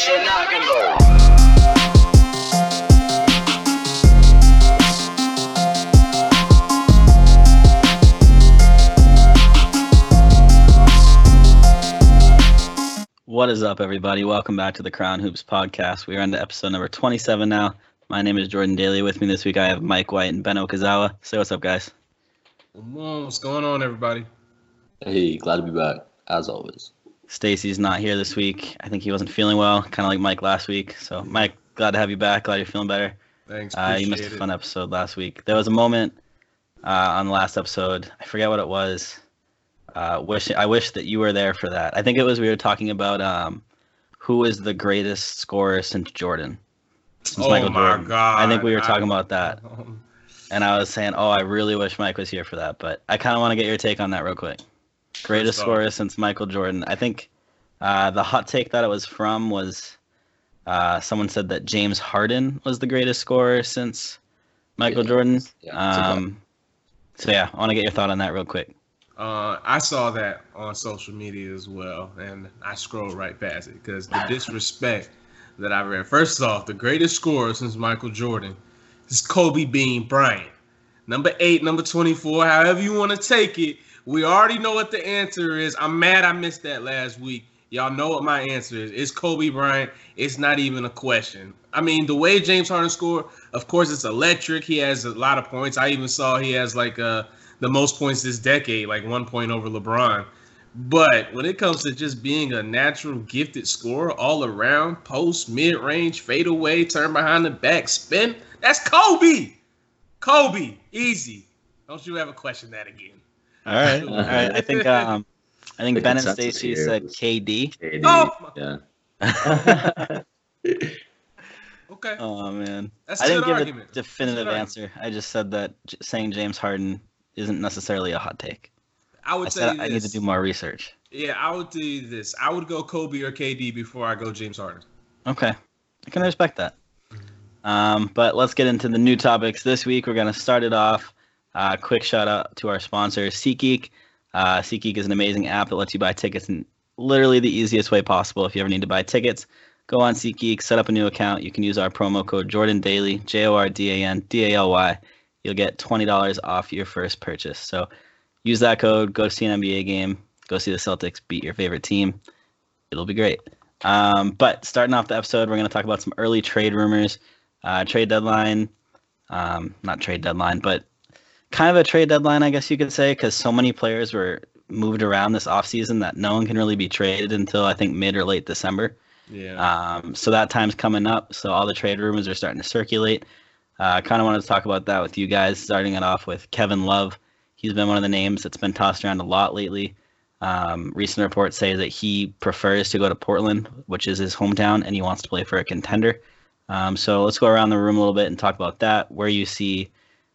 It's your noggin though. What is up, everybody? Welcome back to the Crown Hoops Podcast. We are on to episode number 27 now. My name is Jordan Daly. With me this week, I have Mike White and Ben Okazawa. Say what's up, guys. What's going on, everybody? Hey, glad to be back, as always. Stacy's not here this week. I think he wasn't feeling well, kind of like Mike last week. So, Mike, glad to have you back. Glad you're feeling better. Thanks, you missed a fun episode last week. There was a moment on the last episode. I forget what it was. I wish that you were there for that. I think it was we were talking about who is the greatest scorer since Jordan. Since Michael Jordan. I think we were talking about that. And I was saying, I really wish Mike was here for that. But I kind of want to get your take on that real quick. Greatest scorer since Michael Jordan. I think the hot take that it was from was someone said that James Harden was the greatest scorer since Michael Jordan. Yeah, I want to get your thought on that real quick. I saw that on social media as well, and I scrolled right past it because the disrespect that I read. First off, the greatest scorer since Michael Jordan is Kobe Bean Bryant. Number 8, number 24, however you want to take it. We already know what the answer is. I'm mad I missed that last week. Y'all know what my answer is. It's Kobe Bryant. It's not even a question. I mean, the way James Harden scored, of course, it's electric. He has a lot of points. I even saw he has like the most points this decade, like 1 point over LeBron. But when it comes to just being a natural gifted scorer all around, post, mid-range, fadeaway, turn behind the back, spin, that's Kobe. Kobe, easy. Don't you ever question that again. All right. I think Ben and Stacey said KD. Oh, yeah. Okay. Oh, man. That's I didn't give argument. A definitive answer. Argument. I just said that saying James Harden isn't necessarily a hot take. I would say I need to do more research. Yeah, I would do this. I would go Kobe or KD before I go James Harden. Okay. I can respect that. But let's get into the new topics this week. We're going to start it off. Quick shout out to our sponsor, SeatGeek. SeatGeek is an amazing app that lets you buy tickets in literally the easiest way possible. If you ever need to buy tickets, go on SeatGeek, set up a new account. You can use our promo code JordanDaily, JordanDaly. You'll get $20 off your first purchase. So use that code, go see an NBA game, go see the Celtics beat your favorite team. It'll be great. But starting off the episode, we're going to talk about some early trade rumors. Not trade deadline, but kind of a trade deadline, I guess you could say, because so many players were moved around this offseason that no one can really be traded until I think mid or late December. Yeah. So that time's coming up. So all the trade rumors are starting to circulate. I kind of wanted to talk about that with you guys, starting it off with Kevin Love. He's been one of the names that's been tossed around a lot lately. Recent reports say that he prefers to go to Portland, which is his hometown, and he wants to play for a contender. So let's go around the room a little bit and talk about that, where you see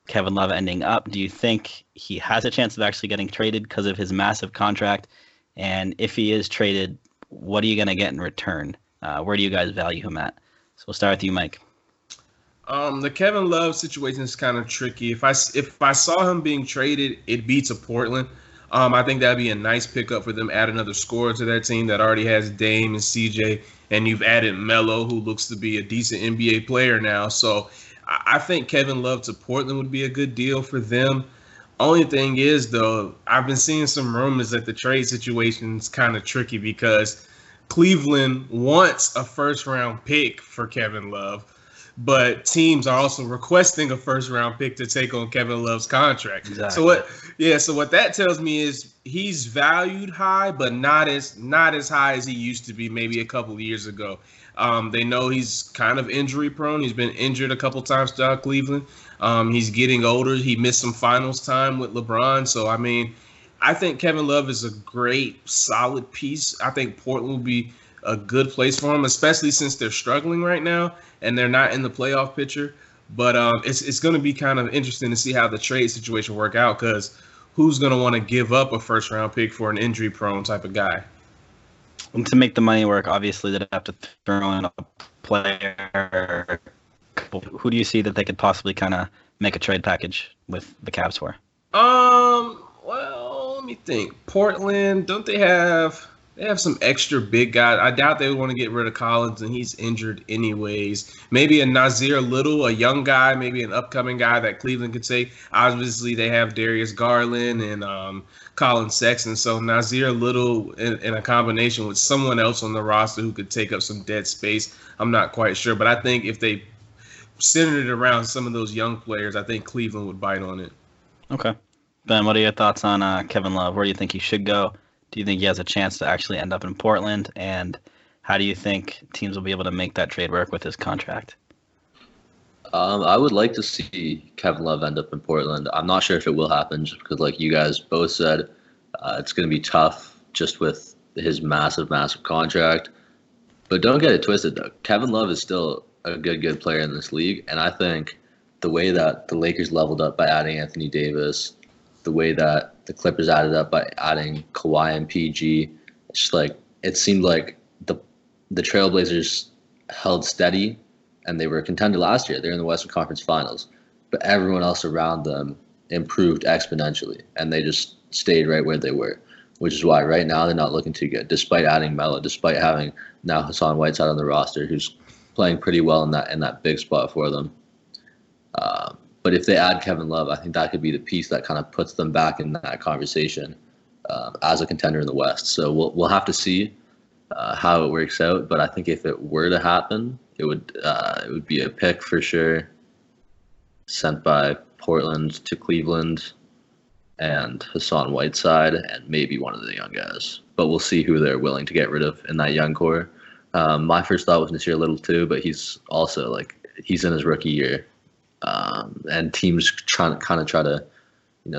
Kevin Love ending up. Do you think he has a chance of actually getting traded because of his massive contract? And if he is traded, what are you going to get in return? Where do you guys value him at? So we'll start with you, Mike. The Kevin Love situation is kind of tricky. If I saw him being traded, it'd be to Portland. I think that'd be a nice pickup for them. Add another scorer to that team that already has Dame and CJ, and you've added Melo, who looks to be a decent NBA player now. So I think Kevin Love to Portland would be a good deal for them. Only thing is, though, I've been seeing some rumors that the trade situation is kind of tricky because Cleveland wants a first-round pick for Kevin Love, but teams are also requesting a first-round pick to take on Kevin Love's contract. Exactly. So what that tells me is he's valued high, but not as high as he used to be maybe a couple of years ago. They know he's kind of injury prone. He's been injured a couple times throughout Cleveland. He's getting older. He missed some finals time with LeBron. So, I mean, I think Kevin Love is a great, solid piece. I think Portland will be a good place for him, especially since they're struggling right now and they're not in the playoff picture. But it's going to be kind of interesting to see how the trade situation work out because who's going to want to give up a first-round pick for an injury-prone type of guy? And to make the money work, obviously, they'd have to throw in a player. Who do you see that they could possibly kind of make a trade package with the Cavs for? Well, let me think. Portland, don't they have – They have some extra big guys. I doubt they would want to get rid of Collins, and he's injured anyways. Maybe a Nassir Little, a young guy, maybe an upcoming guy that Cleveland could take. Obviously, they have Darius Garland and Colin Sexton. So Nassir Little in a combination with someone else on the roster who could take up some dead space. I'm not quite sure. But I think if they centered it around some of those young players, I think Cleveland would bite on it. Okay. Ben, what are your thoughts on Kevin Love? Where do you think he should go? Do you think he has a chance to actually end up in Portland? And how do you think teams will be able to make that trade work with his contract? I would like to see Kevin Love end up in Portland. I'm not sure if it will happen just because, like you guys both said, it's going to be tough just with his massive, massive contract. But don't get it twisted, though. Kevin Love is still a good player in this league. And I think the way that the Lakers leveled up by adding Anthony Davis, the way that the Clippers added up by adding Kawhi and PG. It's just like it seemed like the Trailblazers held steady, and they were a contender last year. They're in the Western Conference Finals, but everyone else around them improved exponentially, and they just stayed right where they were, which is why right now they're not looking too good, despite adding Melo, despite having now Hassan Whiteside on the roster, who's playing pretty well in that big spot for them. But if they add Kevin Love, I think that could be the piece that kind of puts them back in that conversation as a contender in the West. So we'll have to see how it works out. But I think if it were to happen, it would be a pick for sure, sent by Portland to Cleveland, and Hassan Whiteside, and maybe one of the young guys. But we'll see who they're willing to get rid of in that young core. My first thought was Nassir Little too, but he's also he's in his rookie year. And teams try to,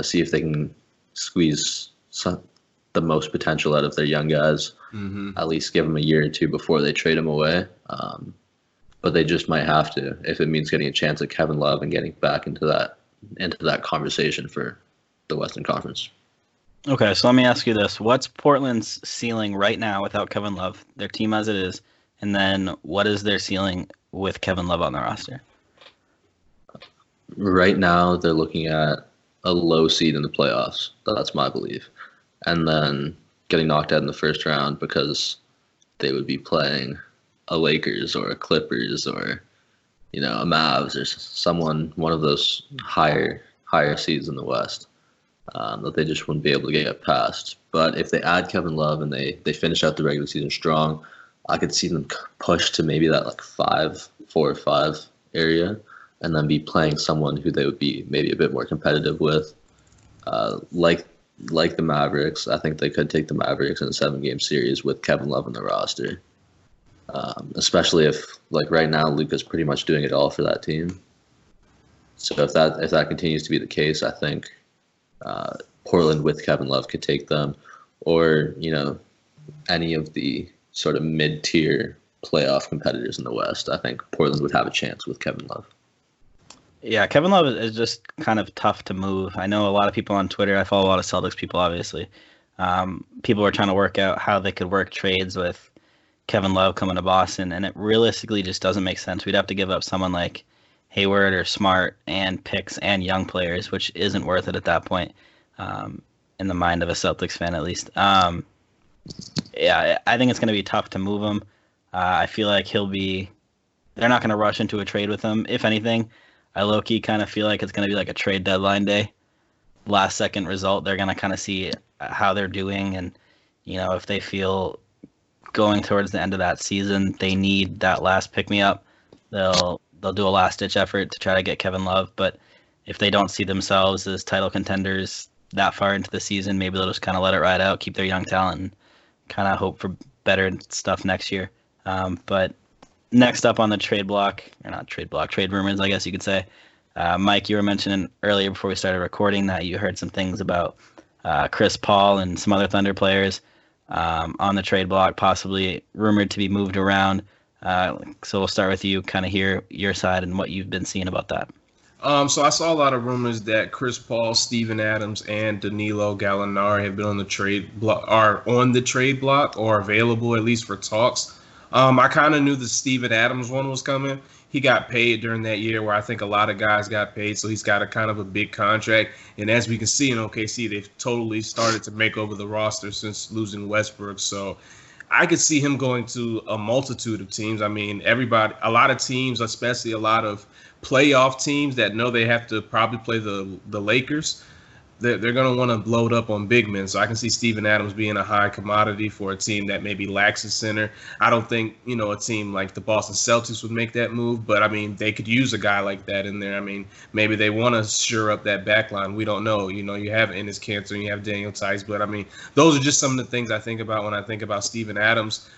see if they can squeeze the most potential out of their young guys. Mm-hmm. At least give them a year or two before they trade them away. But they just might have to if it means getting a chance at Kevin Love and getting back into that conversation for the Western Conference. Okay, so let me ask you this: what's Portland's ceiling right now without Kevin Love, their team as it is, and then what is their ceiling with Kevin Love on the roster? Right now, they're looking at a low seed in the playoffs. That's my belief. And then getting knocked out in the first round because they would be playing a Lakers or a Clippers or, a Mavs or one of those higher seeds in the West that they just wouldn't be able to get past. But if they add Kevin Love and they finish out the regular season strong, I could see them push to maybe that 4 or 5 area. And then be playing someone who they would be maybe a bit more competitive with, like the Mavericks. I think they could take the Mavericks in a 7-game series with Kevin Love on the roster, especially if right now Luka's pretty much doing it all for that team. So if that continues to be the case, I think Portland with Kevin Love could take them, or any of the sort of mid-tier playoff competitors in the West. I think Portland would have a chance with Kevin Love. Yeah, Kevin Love is just kind of tough to move. I know a lot of people on Twitter, I follow a lot of Celtics people, obviously. People are trying to work out how they could work trades with Kevin Love coming to Boston, and it realistically just doesn't make sense. We'd have to give up someone like Hayward or Smart and picks and young players, which isn't worth it at that point, in the mind of a Celtics fan at least. Yeah, I think it's going to be tough to move him. I feel like they're not going to rush into a trade with him, if anything. I low-key kind of feel like it's going to be like a trade deadline day. Last-second result, they're going to kind of see how they're doing. And, if they feel going towards the end of that season, they need that last pick-me-up, they'll do a last-ditch effort to try to get Kevin Love. But if they don't see themselves as title contenders that far into the season, maybe they'll just kind of let it ride out, keep their young talent, and kind of hope for better stuff next year. But next up on the trade rumors, I guess you could say. Mike, you were mentioning earlier before we started recording that you heard some things about Chris Paul and some other Thunder players on the trade block, possibly rumored to be moved around. So we'll start with you, kind of hear your side and what you've been seeing about that. So I saw a lot of rumors that Chris Paul, Steven Adams, and Danilo Gallinari have been on the trade block, are on the trade block, or available at least for talks. I kind of knew the Steven Adams one was coming. he got paid during that year where I think a lot of guys got paid, so he's got a kind of a big contract. And as we can see in OKC, they've totally started to make over the roster since losing Westbrook. So I could see him going to a multitude of teams. I mean, everybody, a lot of teams, especially a lot of playoff teams that know they have to probably play the Lakers. They're going to want to load up on big men. So I can see Steven Adams being a high commodity for a team that maybe lacks a center. I don't think, you know, a team like the Boston Celtics would make that move, but I mean, they could use a guy like that in there. I mean, maybe they want to shore up that back line. We don't know. You know, you have Enes Kanter and you have Daniel Tice, but I mean, those are just some of the things I think about when I think about Steven Adams.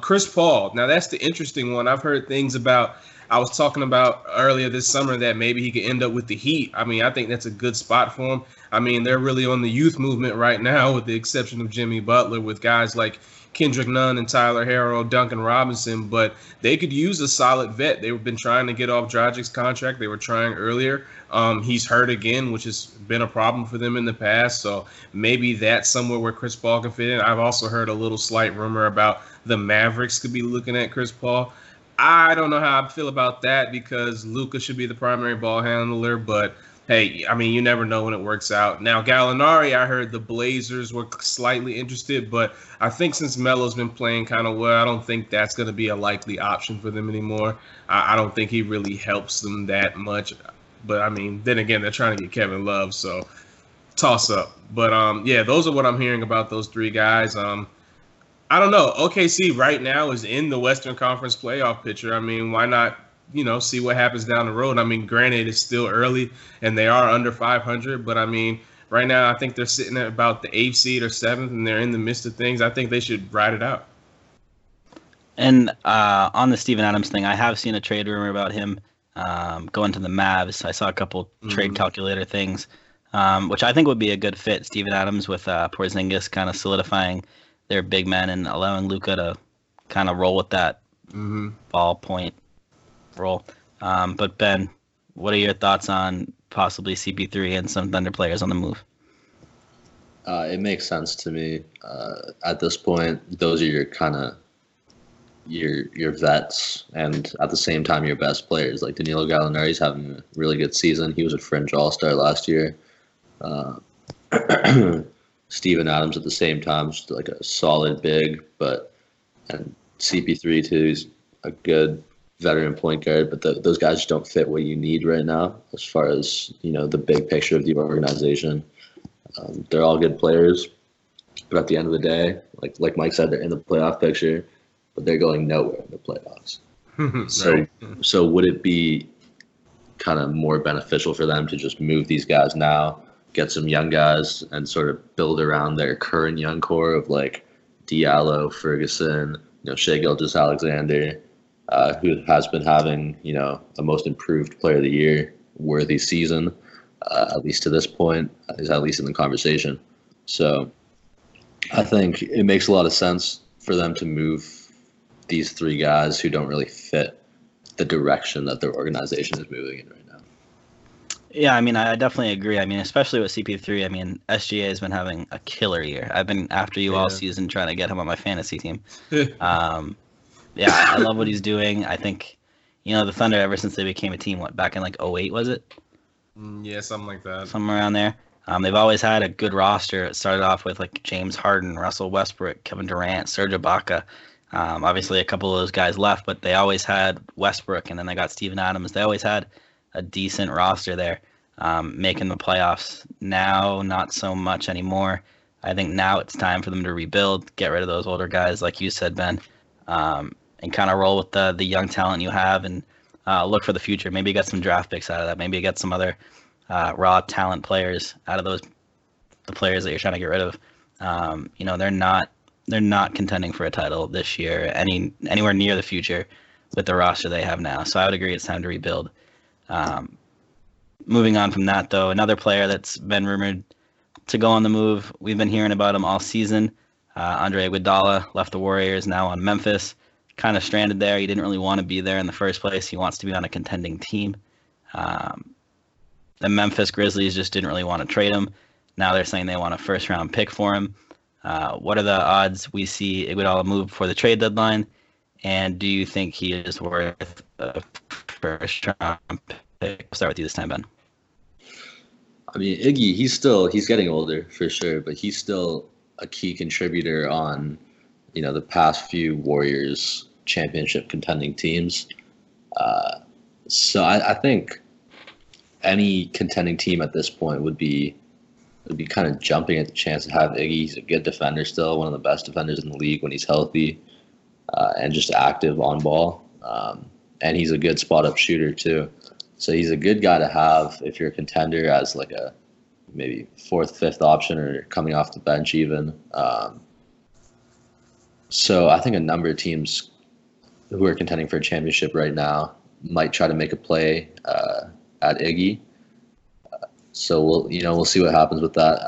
Chris Paul. Now that's the interesting one. I've heard things about, I was talking about earlier this summer that maybe he could end up with the Heat. I mean, I think that's a good spot for him. I mean, they're really on the youth movement right now, with the exception of Jimmy Butler, with guys like Kendrick Nunn and Tyler Herro, Duncan Robinson, but they could use a solid vet. They've been trying to get off Dragic's contract. They were trying earlier. He's hurt again, which has been a problem for them in the past, so maybe that's somewhere where Chris Paul can fit in. I've also heard a little slight rumor about the Mavericks could be looking at Chris Paul. I don't know how I feel about that, because Luka should be the primary ball handler, but hey, I mean, you never know when it works out. Now, Gallinari, I heard the Blazers were slightly interested, but I think since Melo's been playing kind of well, I don't think that's going to be a likely option for them anymore. I don't think he really helps them that much. But, I mean, then again, they're trying to get Kevin Love, so toss up. But, yeah, those are what I'm hearing about those three guys. I don't know. OKC right now is in the Western Conference playoff picture. I mean, why not? You know, see what happens down the road. I mean, granted, it's still early and they are under 500, but I mean, right now I think they're sitting at about the 8th seed or 7th, and they're in the midst of things. I think they should ride it out. And on the Steven Adams thing, I have seen a trade rumor about him going to the Mavs. I saw a couple trade calculator things, which I think would be a good fit. Steven Adams with Porzingis kind of solidifying their big men and allowing Luka to kind of roll with that ball point role. But Ben, what are your thoughts on possibly CP3 and some Thunder players on the move? It makes sense to me. At this point, those are your kind of your vets, and at the same time, your best players. Like Danilo Gallinari's having a really good season. He was a fringe all-star last year. Steven Adams at the same time, just like a solid big, and CP3 too is a good veteran point guard, but those guys just don't fit what you need right now as far as, you know, the big picture of the organization. They're all good players, but at the end of the day, like Mike said, they're in the playoff picture, but they're going nowhere in the playoffs. So would it be kind of more beneficial for them to just move these guys now, get some young guys, and sort of build around their current young core of like Diallo, Ferguson, you know, Shai Gilgeous-Alexander, who has been having, you know, a most improved player of the year worthy season, at least to this point, is at least in the conversation. So I think it makes a lot of sense for them to move these three guys who don't really fit the direction that their organization is moving in right now. Yeah, I mean, I definitely agree. I mean, especially with CP3, I mean, SGA has been having a killer year. I've been after you all season trying to get him on my fantasy team. Yeah, I love what he's doing. I think, you know, the Thunder, ever since they became a team, back in like 08, was it? Yeah, something like that. Somewhere around there. They've always had a good roster. It started off with like James Harden, Russell Westbrook, Kevin Durant, Serge Ibaka. Obviously, a couple of those guys left, but they always had Westbrook, and then they got Steven Adams. They always had a decent roster there, making the playoffs. Now, not so much anymore. I think now it's time for them to rebuild, get rid of those older guys, like you said, Ben. And kind of roll with the young talent you have, and look for the future. Maybe get some draft picks out of that. Maybe get some other raw talent players out of the players that you're trying to get rid of. You know, they're not contending for a title this year, anywhere near the future with the roster they have now. So I would agree it's time to rebuild. Moving on from that, though, another player that's been rumored to go on the move. We've been hearing about him all season. Andre Iguodala left the Warriors, now on Memphis. Kind of stranded there. He didn't really want to be there in the first place. He wants to be on a contending team. The Memphis Grizzlies just didn't really want to trade him. Now they're saying they want a first-round pick for him. What are the odds we see Iguodala move before the trade deadline? And do you think he is worth a first round pick. I'll start with you this time, Ben. I mean, Iggy, he's getting older for sure, but he's still a key contributor on, you know, the past few Warriors championship contending teams. So I think any contending team at this point would be kind of jumping at the chance to have Iggy. He's a good defender still, one of the best defenders in the league when he's healthy and just active on ball. And he's a good spot-up shooter too. So he's a good guy to have if you're a contender as like a maybe fourth, fifth option or coming off the bench even. So I think a number of teams who are contending for a championship right now might try to make a play at Iggy. So we'll see what happens with that.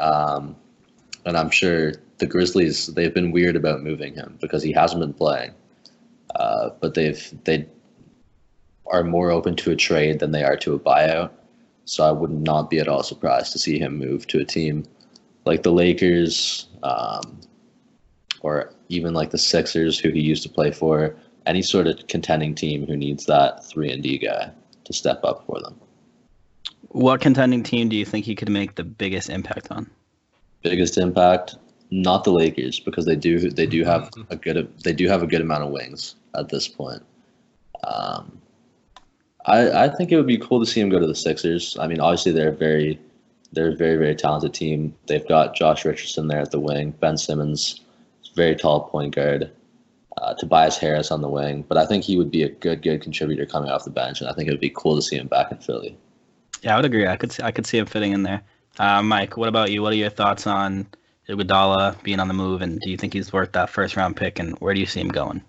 And I'm sure the Grizzlies, they've been weird about moving him because he hasn't been playing. But they are more open to a trade than they are to a buyout. So I would not be at all surprised to see him move to a team like the Lakers or even like the Sixers, who he used to play for, any sort of contending team who needs that 3-and-D guy to step up for them. What contending team do you think he could make the biggest impact on? Biggest impact? Not the Lakers, because they do have a good amount of wings at this point. I think it would be cool to see him go to the Sixers. I mean, obviously they're a very, very talented team. They've got Josh Richardson there at the wing, Ben Simmons, very tall point guard, Tobias Harris on the wing. But I think he would be a good contributor coming off the bench, and I think it would be cool to see him back in Philly. Yeah, I would agree. I could see him fitting in there. Mike, what about you? What are your thoughts on Iguodala being on the move, and do you think he's worth that first round pick, and where do you see him going?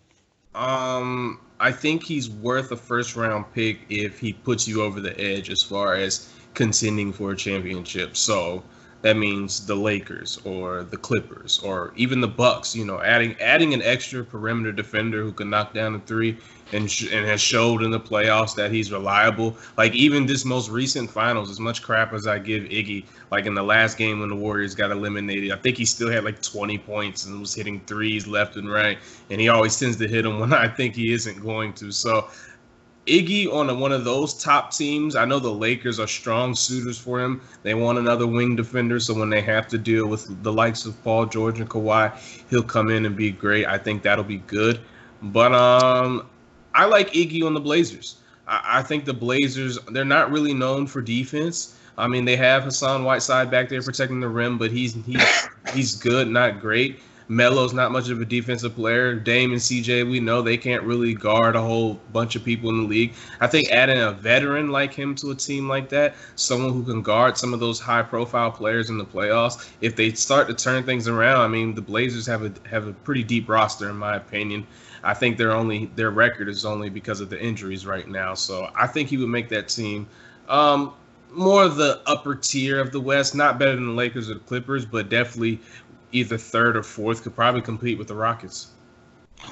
I think he's worth a first-round pick if he puts you over the edge as far as contending for a championship. So that means the Lakers or the Clippers or even the Bucks. You know, adding an extra perimeter defender who can knock down a three and has showed in the playoffs that he's reliable. Like, even this most recent finals, as much crap as I give Iggy, like in the last game when the Warriors got eliminated, I think he still had like 20 points and was hitting threes left and right, and he always tends to hit them when I think he isn't going to. So Iggy on one of those top teams, I know the Lakers are strong suitors for him. They want another wing defender, so when they have to deal with the likes of Paul George and Kawhi, he'll come in and be great. I think that'll be good. But I like Iggy on the Blazers. I think the Blazers, they're not really known for defense. I mean, they have Hassan Whiteside back there protecting the rim, but he's good, not great. Melo's not much of a defensive player. Dame and CJ, we know they can't really guard a whole bunch of people in the league. I think adding a veteran like him to a team like that, someone who can guard some of those high-profile players in the playoffs, if they start to turn things around, I mean, the Blazers have a pretty deep roster, in my opinion. I think their record is only because of the injuries right now. So I think he would make that team more of the upper tier of the West, not better than the Lakers or the Clippers, but definitely either third or fourth, could probably compete with the Rockets.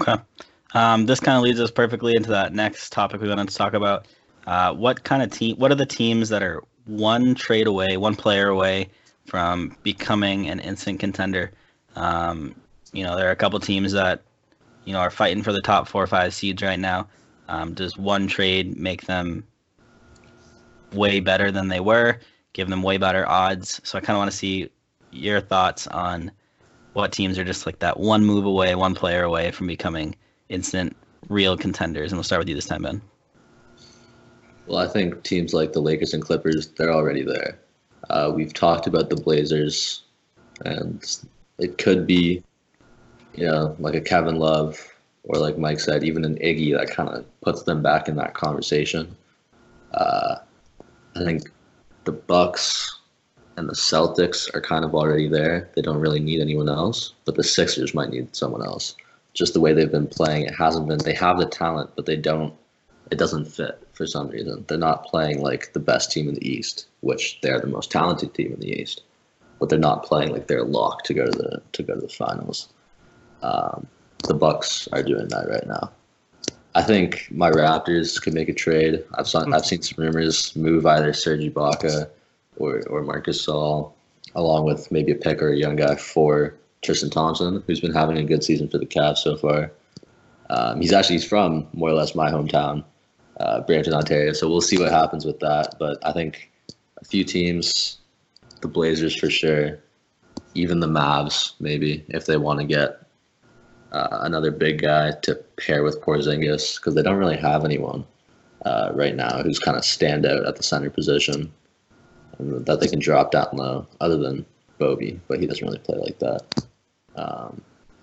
Okay. This kind of leads us perfectly into that next topic we wanted to talk about. What are the teams that are one trade away, one player away from becoming an instant contender? You know, there are a couple teams that, you know, are fighting for the top 4 or 5 seeds right now. Does one trade make them way better than they were, give them way better odds? So I kind of want to see your thoughts on what teams are just like that one move away, one player away from becoming instant real contenders. And we'll start with you this time, Ben. Well, I think teams like the Lakers and Clippers, they're already there. We've talked about the Blazers, and it could be, you know, like a Kevin Love or, like Mike said, even an Iggy that kind of puts them back in that conversation. I think the Bucks and the Celtics are kind of already there. They don't really need anyone else, but the Sixers might need someone else. Just the way they've been playing, they have the talent, but it doesn't fit for some reason. They're not playing like the best team in the East, which they're the most talented team in the East, but they're not playing like they're locked to go to the finals. The Bucks are doing that right now. I think my Raptors could make a trade. I've seen some rumors move either Serge Ibaka or Marc Gasol, along with maybe a pick or a young guy for Tristan Thompson, who's been having a good season for the Cavs so far. He's from more or less my hometown, Brampton, Ontario. So we'll see what happens with that. But I think a few teams, the Blazers for sure, even the Mavs maybe, if they want to get another big guy to pair with Porzingis, because they don't really have anyone right now who's kind of stand out at the center position that they can drop down low, other than Bogey, but he doesn't really play like that.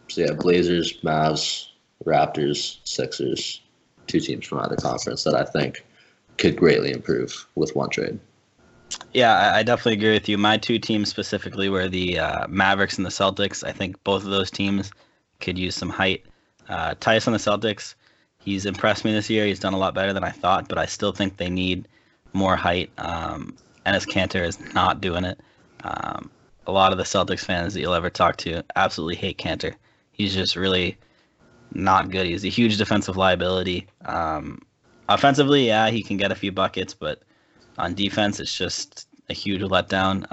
So yeah, Blazers, Mavs, Raptors, Sixers, two teams from either conference that I think could greatly improve with one trade. Yeah, I definitely agree with you. My two teams specifically were the Mavericks and the Celtics. I think both of those teams could use some height. Tyus on the Celtics, he's impressed me this year. He's done a lot better than I thought, but I still think they need more height. Enes Kanter is not doing it. A lot of the Celtics fans that you'll ever talk to absolutely hate Kanter. He's just really not good. He's a huge defensive liability. Offensively, yeah, he can get a few buckets, but on defense, it's just a huge letdown.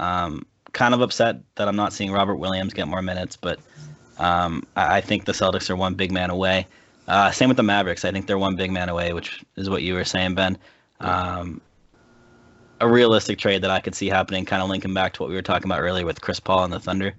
Kind of upset that I'm not seeing Robert Williams get more minutes, but I think the Celtics are one big man away. Same with the Mavericks. I think they're one big man away, which is what you were saying, Ben. A realistic trade that I could see happening, kind of linking back to what we were talking about earlier with Chris Paul and the Thunder.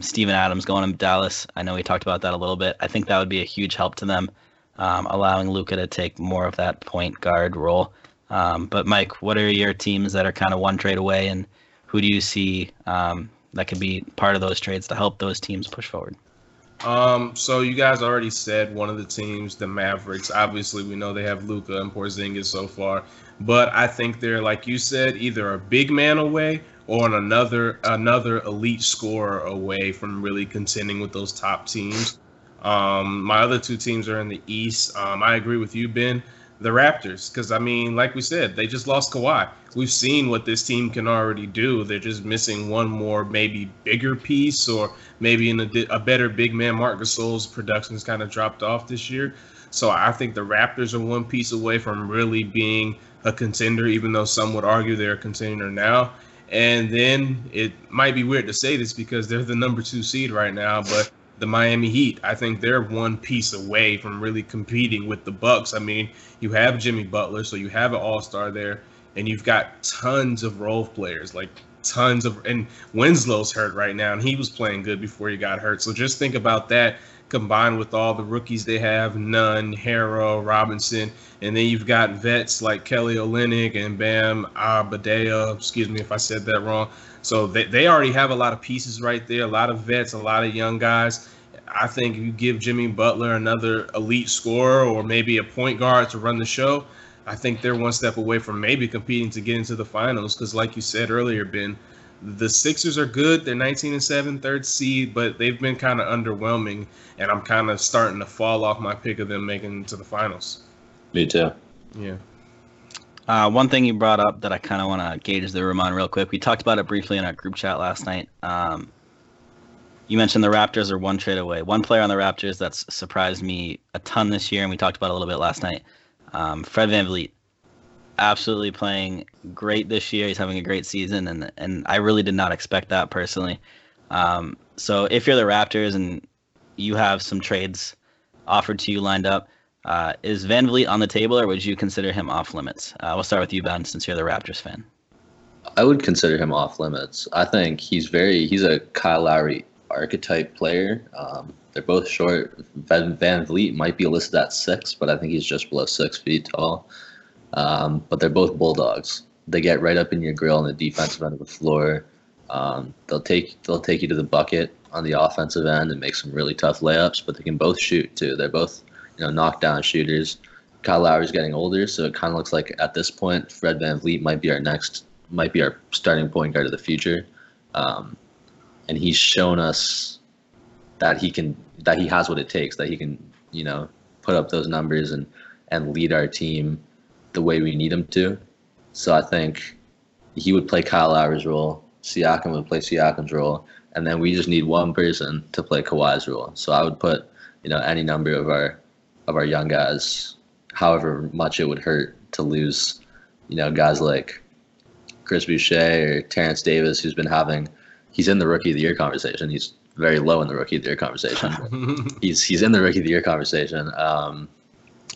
Steven Adams going to Dallas. I know we talked about that a little bit. I think that would be a huge help to them, allowing Luka to take more of that point guard role. But Mike, what are your teams that are kind of one trade away, and who do you see that could be part of those trades to help those teams push forward? So you guys already said one of the teams, the Mavericks. Obviously, we know they have Luka and Porzingis so far, but I think they're, like you said, either a big man away or another elite scorer away from really contending with those top teams. My other two teams are in the East. I agree with you, Ben. The Raptors, because, I mean, like we said, they just lost Kawhi. We've seen what this team can already do. They're just missing one more maybe bigger piece, or maybe a better big man. Marc Gasol's production's kind of dropped off this year. So I think the Raptors are one piece away from really being a contender, even though some would argue they're a contender now. And then it might be weird to say this because they're the number 2 seed right now, but the Miami Heat, I think they're one piece away from really competing with the Bucks. I mean, you have Jimmy Butler, so you have an all-star there, and you've got tons of role players, like tons of – and Winslow's hurt right now, and he was playing good before he got hurt. So just think about that combined with all the rookies they have, Nunn, Harrell, Robinson, and then you've got vets like Kelly Olynyk and Bam Adebayo. Excuse me if I said that wrong. So they already have a lot of pieces right there, a lot of vets, a lot of young guys. I think if you give Jimmy Butler another elite scorer or maybe a point guard to run the show, I think they're one step away from maybe competing to get into the finals. Because like you said earlier, Ben, the Sixers are good. They're 19-7, third seed, but they've been kind of underwhelming. And I'm kind of starting to fall off my pick of them making it to the finals. Me too. Yeah. One thing you brought up that I kind of want to gauge the room on real quick. We talked about it briefly in our group chat last night. You mentioned the Raptors are one trade away. One player on the Raptors that's surprised me a ton this year, and we talked about it a little bit last night, Fred VanVleet. Absolutely playing great this year. He's having a great season, and I really did not expect that personally. So if you're the Raptors and you have some trades offered to you lined up, is VanVleet on the table, or would you consider him off limits? We'll start with you, Ben, since you're the Raptors fan. I would consider him off limits. I think he's a Kyle Lowry archetype player. They're both short. VanVleet might be listed at 6, but I think he's just below 6 feet tall. But they're both bulldogs. They get right up in your grill on the defensive end of the floor. They'll take you to the bucket on the offensive end and make some really tough layups. But they can both shoot too. They're both, knockdown shooters. Kyle Lowry's getting older, so it kind of looks like at this point, Fred VanVleet might be our starting point guard of the future. And he's shown us that he has what it takes, that he can, put up those numbers and lead our team the way we need him to. So I think he would play Kyle Lowry's role, Siakam would play Siakam's role, and then we just need one person to play Kawhi's role. So I would put, any number of our young guys, however much it would hurt to lose, guys like Chris Boucher or Terrence Davis, he's in the Rookie of the Year conversation. He's very low in the Rookie of the Year conversation. He's in the Rookie of the Year conversation.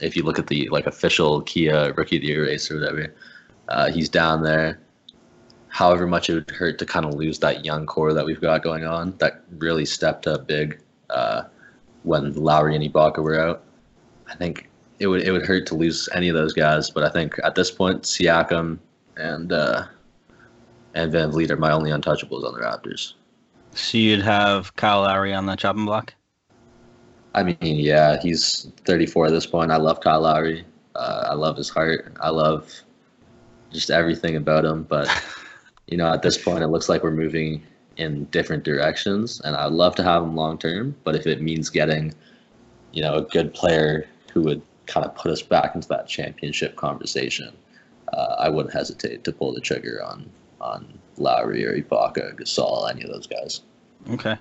If you look at the like official Kia Rookie of the Year race or whatever, he's down there. However much it would hurt to kind of lose that young core that we've got going on, that really stepped up big when Lowry and Ibaka were out. I think it would hurt to lose any of those guys, but I think at this point Siakam and VanVleet are my only untouchables on the Raptors. So you'd have Kyle Lowry on the chopping block? I mean, yeah, he's 34 at this point. I love Kyle Lowry. I love his heart. I love just everything about him. But, you know, at this point, it looks like we're moving in different directions. And I'd love to have him long term. But if it means getting, you know, a good player who would kind of put us back into that championship conversation, I wouldn't hesitate to pull the trigger on Lowry or Ibaka, Gasol, any of those guys. Okay.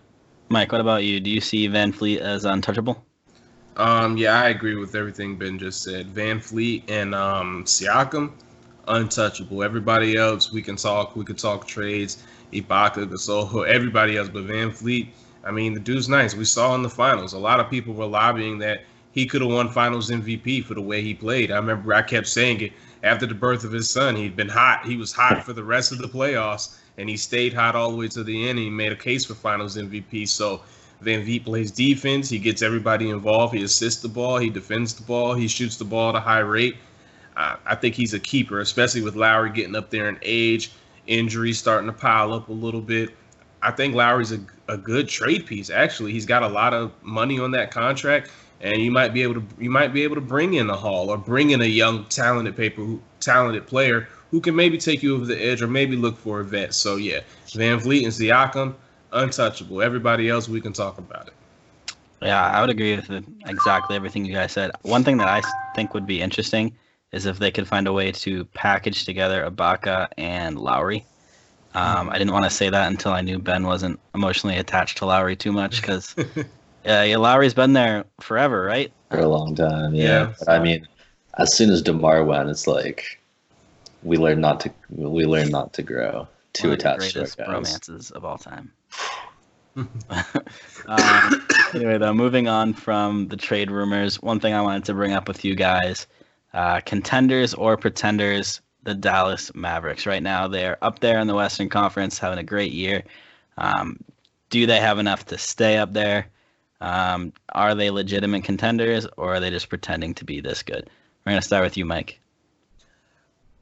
Mike, what about you? Do you see VanVleet as untouchable? Yeah, I agree with everything Ben just said. VanVleet and Siakam, untouchable. Everybody else, we can talk trades, Ibaka, Gasol, everybody else, but VanVleet, I mean, the dude's nice. We saw in the finals, a lot of people were lobbying that he could have won finals MVP for the way he played. I remember I kept saying it after the birth of his son. He'd been hot. He was hot for the rest of the playoffs. And he stayed hot all the way to the end. He made a case for finals MVP. So VanVleet plays defense. He gets everybody involved. He assists the ball. He defends the ball. He shoots the ball at a high rate. I think he's a keeper, especially with Lowry getting up there in age, injuries starting to pile up a little bit. I think Lowry's a good trade piece. Actually, he's got a lot of money on that contract, and you might be able to bring in a Hall or bring in a young, talented player who can maybe take you over the edge or maybe look for a vet. So, yeah, VanVleet and Siakam, untouchable. Everybody else, we can talk about it. Yeah, I would agree with exactly everything you guys said. One thing that I think would be interesting is if they could find a way to package together Ibaka and Lowry. I didn't want to say that until I knew Ben wasn't emotionally attached to Lowry too much because Lowry's been there forever, right? For a long time, yeah. I mean, as soon as DeMar went, it's like, We learn not to grow too attached to our guys. One of the greatest romances of all time. Anyway, though, moving on from the trade rumors, one thing I wanted to bring up with you guys, contenders or pretenders, the Dallas Mavericks. Right now, they're up there in the Western Conference, having a great year. Do they have enough to stay up there? Are they legitimate contenders, or are they just pretending to be this good? We're going to start with you, Mike.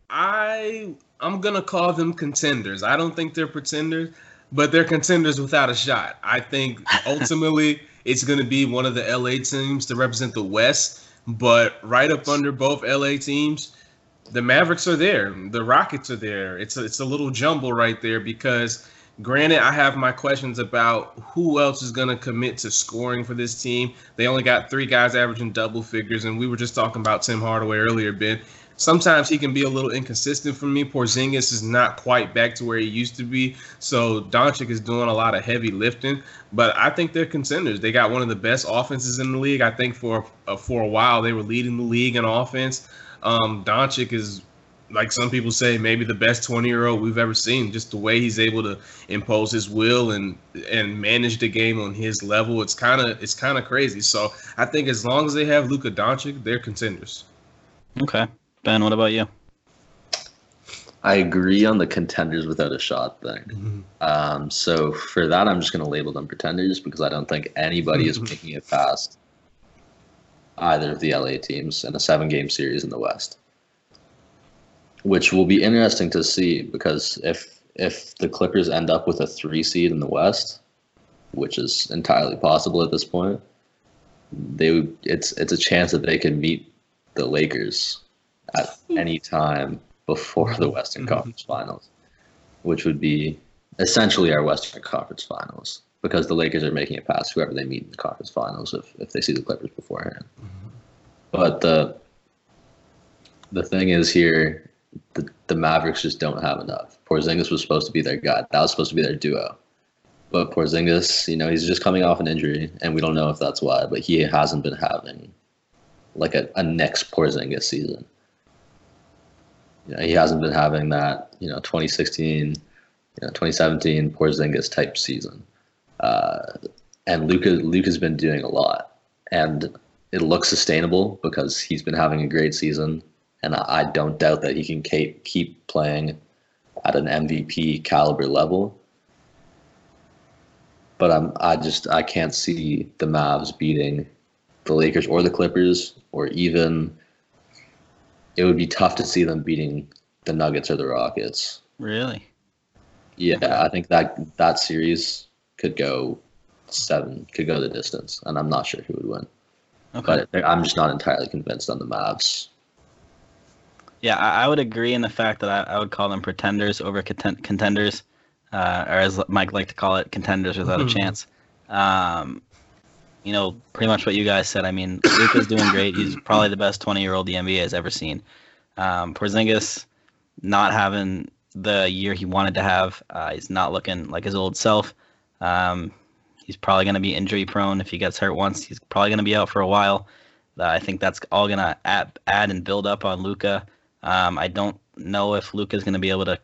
I'm going to call them contenders. I don't think they're pretenders, but they're contenders without a shot. I think ultimately it's going to be one of the LA teams to represent the West, but right up under both LA teams, the Mavericks are there. The Rockets are there. It's a little jumble right there because granted, I have my questions about who else is going to commit to scoring for this team. They only got three guys averaging double figures, and we were just talking about Tim Hardaway earlier, Ben. Sometimes he can be a little inconsistent for me. Porzingis is not quite back to where he used to be. So Doncic is doing a lot of heavy lifting. But I think they're contenders. They got one of the best offenses in the league. I think for a while they were leading the league in offense. Doncic is, like some people say, maybe the best 20-year-old we've ever seen. Just the way he's able to impose his will and manage the game on his level, it's kind of crazy. So I think as long as they have Luka Doncic, they're contenders. Okay. Ben, what about you? I agree on the contenders without a shot thing. Mm-hmm. So for that, I'm just going to label them pretenders because I don't think anybody is making it past either of the LA teams in a 7-game series in the West, which will be interesting to see because if the Clippers end up with a 3 seed in the West, which is entirely possible at this point, it's a chance that they can meet the Lakers at any time before the Western Conference Finals, which would be essentially our Western Conference Finals because the Lakers are making it past whoever they meet in the Conference Finals if they see the Clippers beforehand. Mm-hmm. But the thing is here, the Mavericks just don't have enough. Porzingis was supposed to be their guy. That was supposed to be their duo. But Porzingis, you know, he's just coming off an injury, and we don't know if that's why, but he hasn't been having like a next Porzingis season. You know, he hasn't been having that, you know, 2016, you know, 2017 Porzingis type season. And Luka's been doing a lot. And it looks sustainable because he's been having a great season, and I don't doubt that he can keep playing at an MVP caliber level. But I can't see the Mavs beating the Lakers or the Clippers, or even it would be tough to see them beating the Nuggets or the Rockets. Really? Yeah, I think that series could go seven, could go the distance, and I'm not sure who would win. Okay. But I'm just not entirely convinced on the Mavs. Yeah, I would agree in the fact that I would call them pretenders over contenders, or as Mike liked to call it, contenders without a chance. You know, pretty much what you guys said. I mean, Luka's doing great. He's probably the best 20-year-old the NBA has ever seen. Porzingis not having the year he wanted to have. He's not looking like his old self. He's probably going to be injury-prone. If he gets hurt once, he's probably going to be out for a while. I think that's all going to add and build up on Luka. I don't know if Luka's going to be able to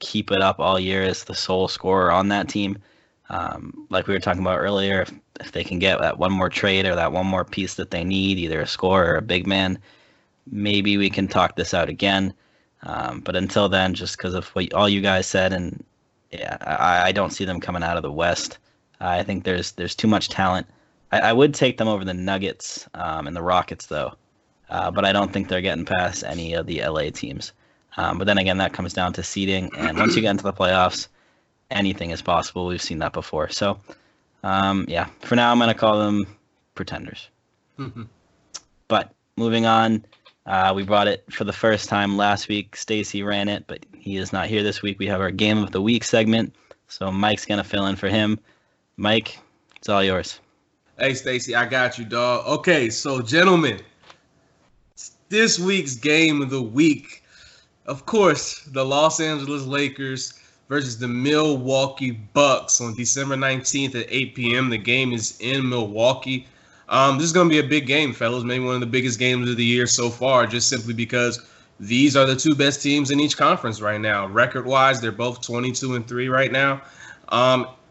keep it up all year as the sole scorer on that team. Like we were talking about earlier, if they can get that one more trade or that one more piece that they need, either a scorer or a big man, maybe we can talk this out again. But until then, just because of what all you guys said, and yeah, I don't see them coming out of the West. I think there's too much talent. I would take them over the Nuggets and the Rockets, though. But I don't think they're getting past any of the LA teams. But then again, that comes down to seeding. And once you get into the playoffs, anything is possible. We've seen that before. So, yeah, for now, I'm going to call them pretenders. Mm-hmm. But moving on, we brought it for the first time last week. Stacy ran it, but he is not here this week. We have our Game of the Week segment. So Mike's going to fill in for him. Mike, it's all yours. Hey, Stacy, I got you, dog. Okay, so, gentlemen, this week's Game of the Week, of course, the Los Angeles Lakers versus the Milwaukee Bucks on December 19th at 8 p.m. The game is in Milwaukee. This is going to be a big game, fellas, maybe one of the biggest games of the year so far, just simply because these are the two best teams in each conference right now. Record-wise, they're both 22-3 right now.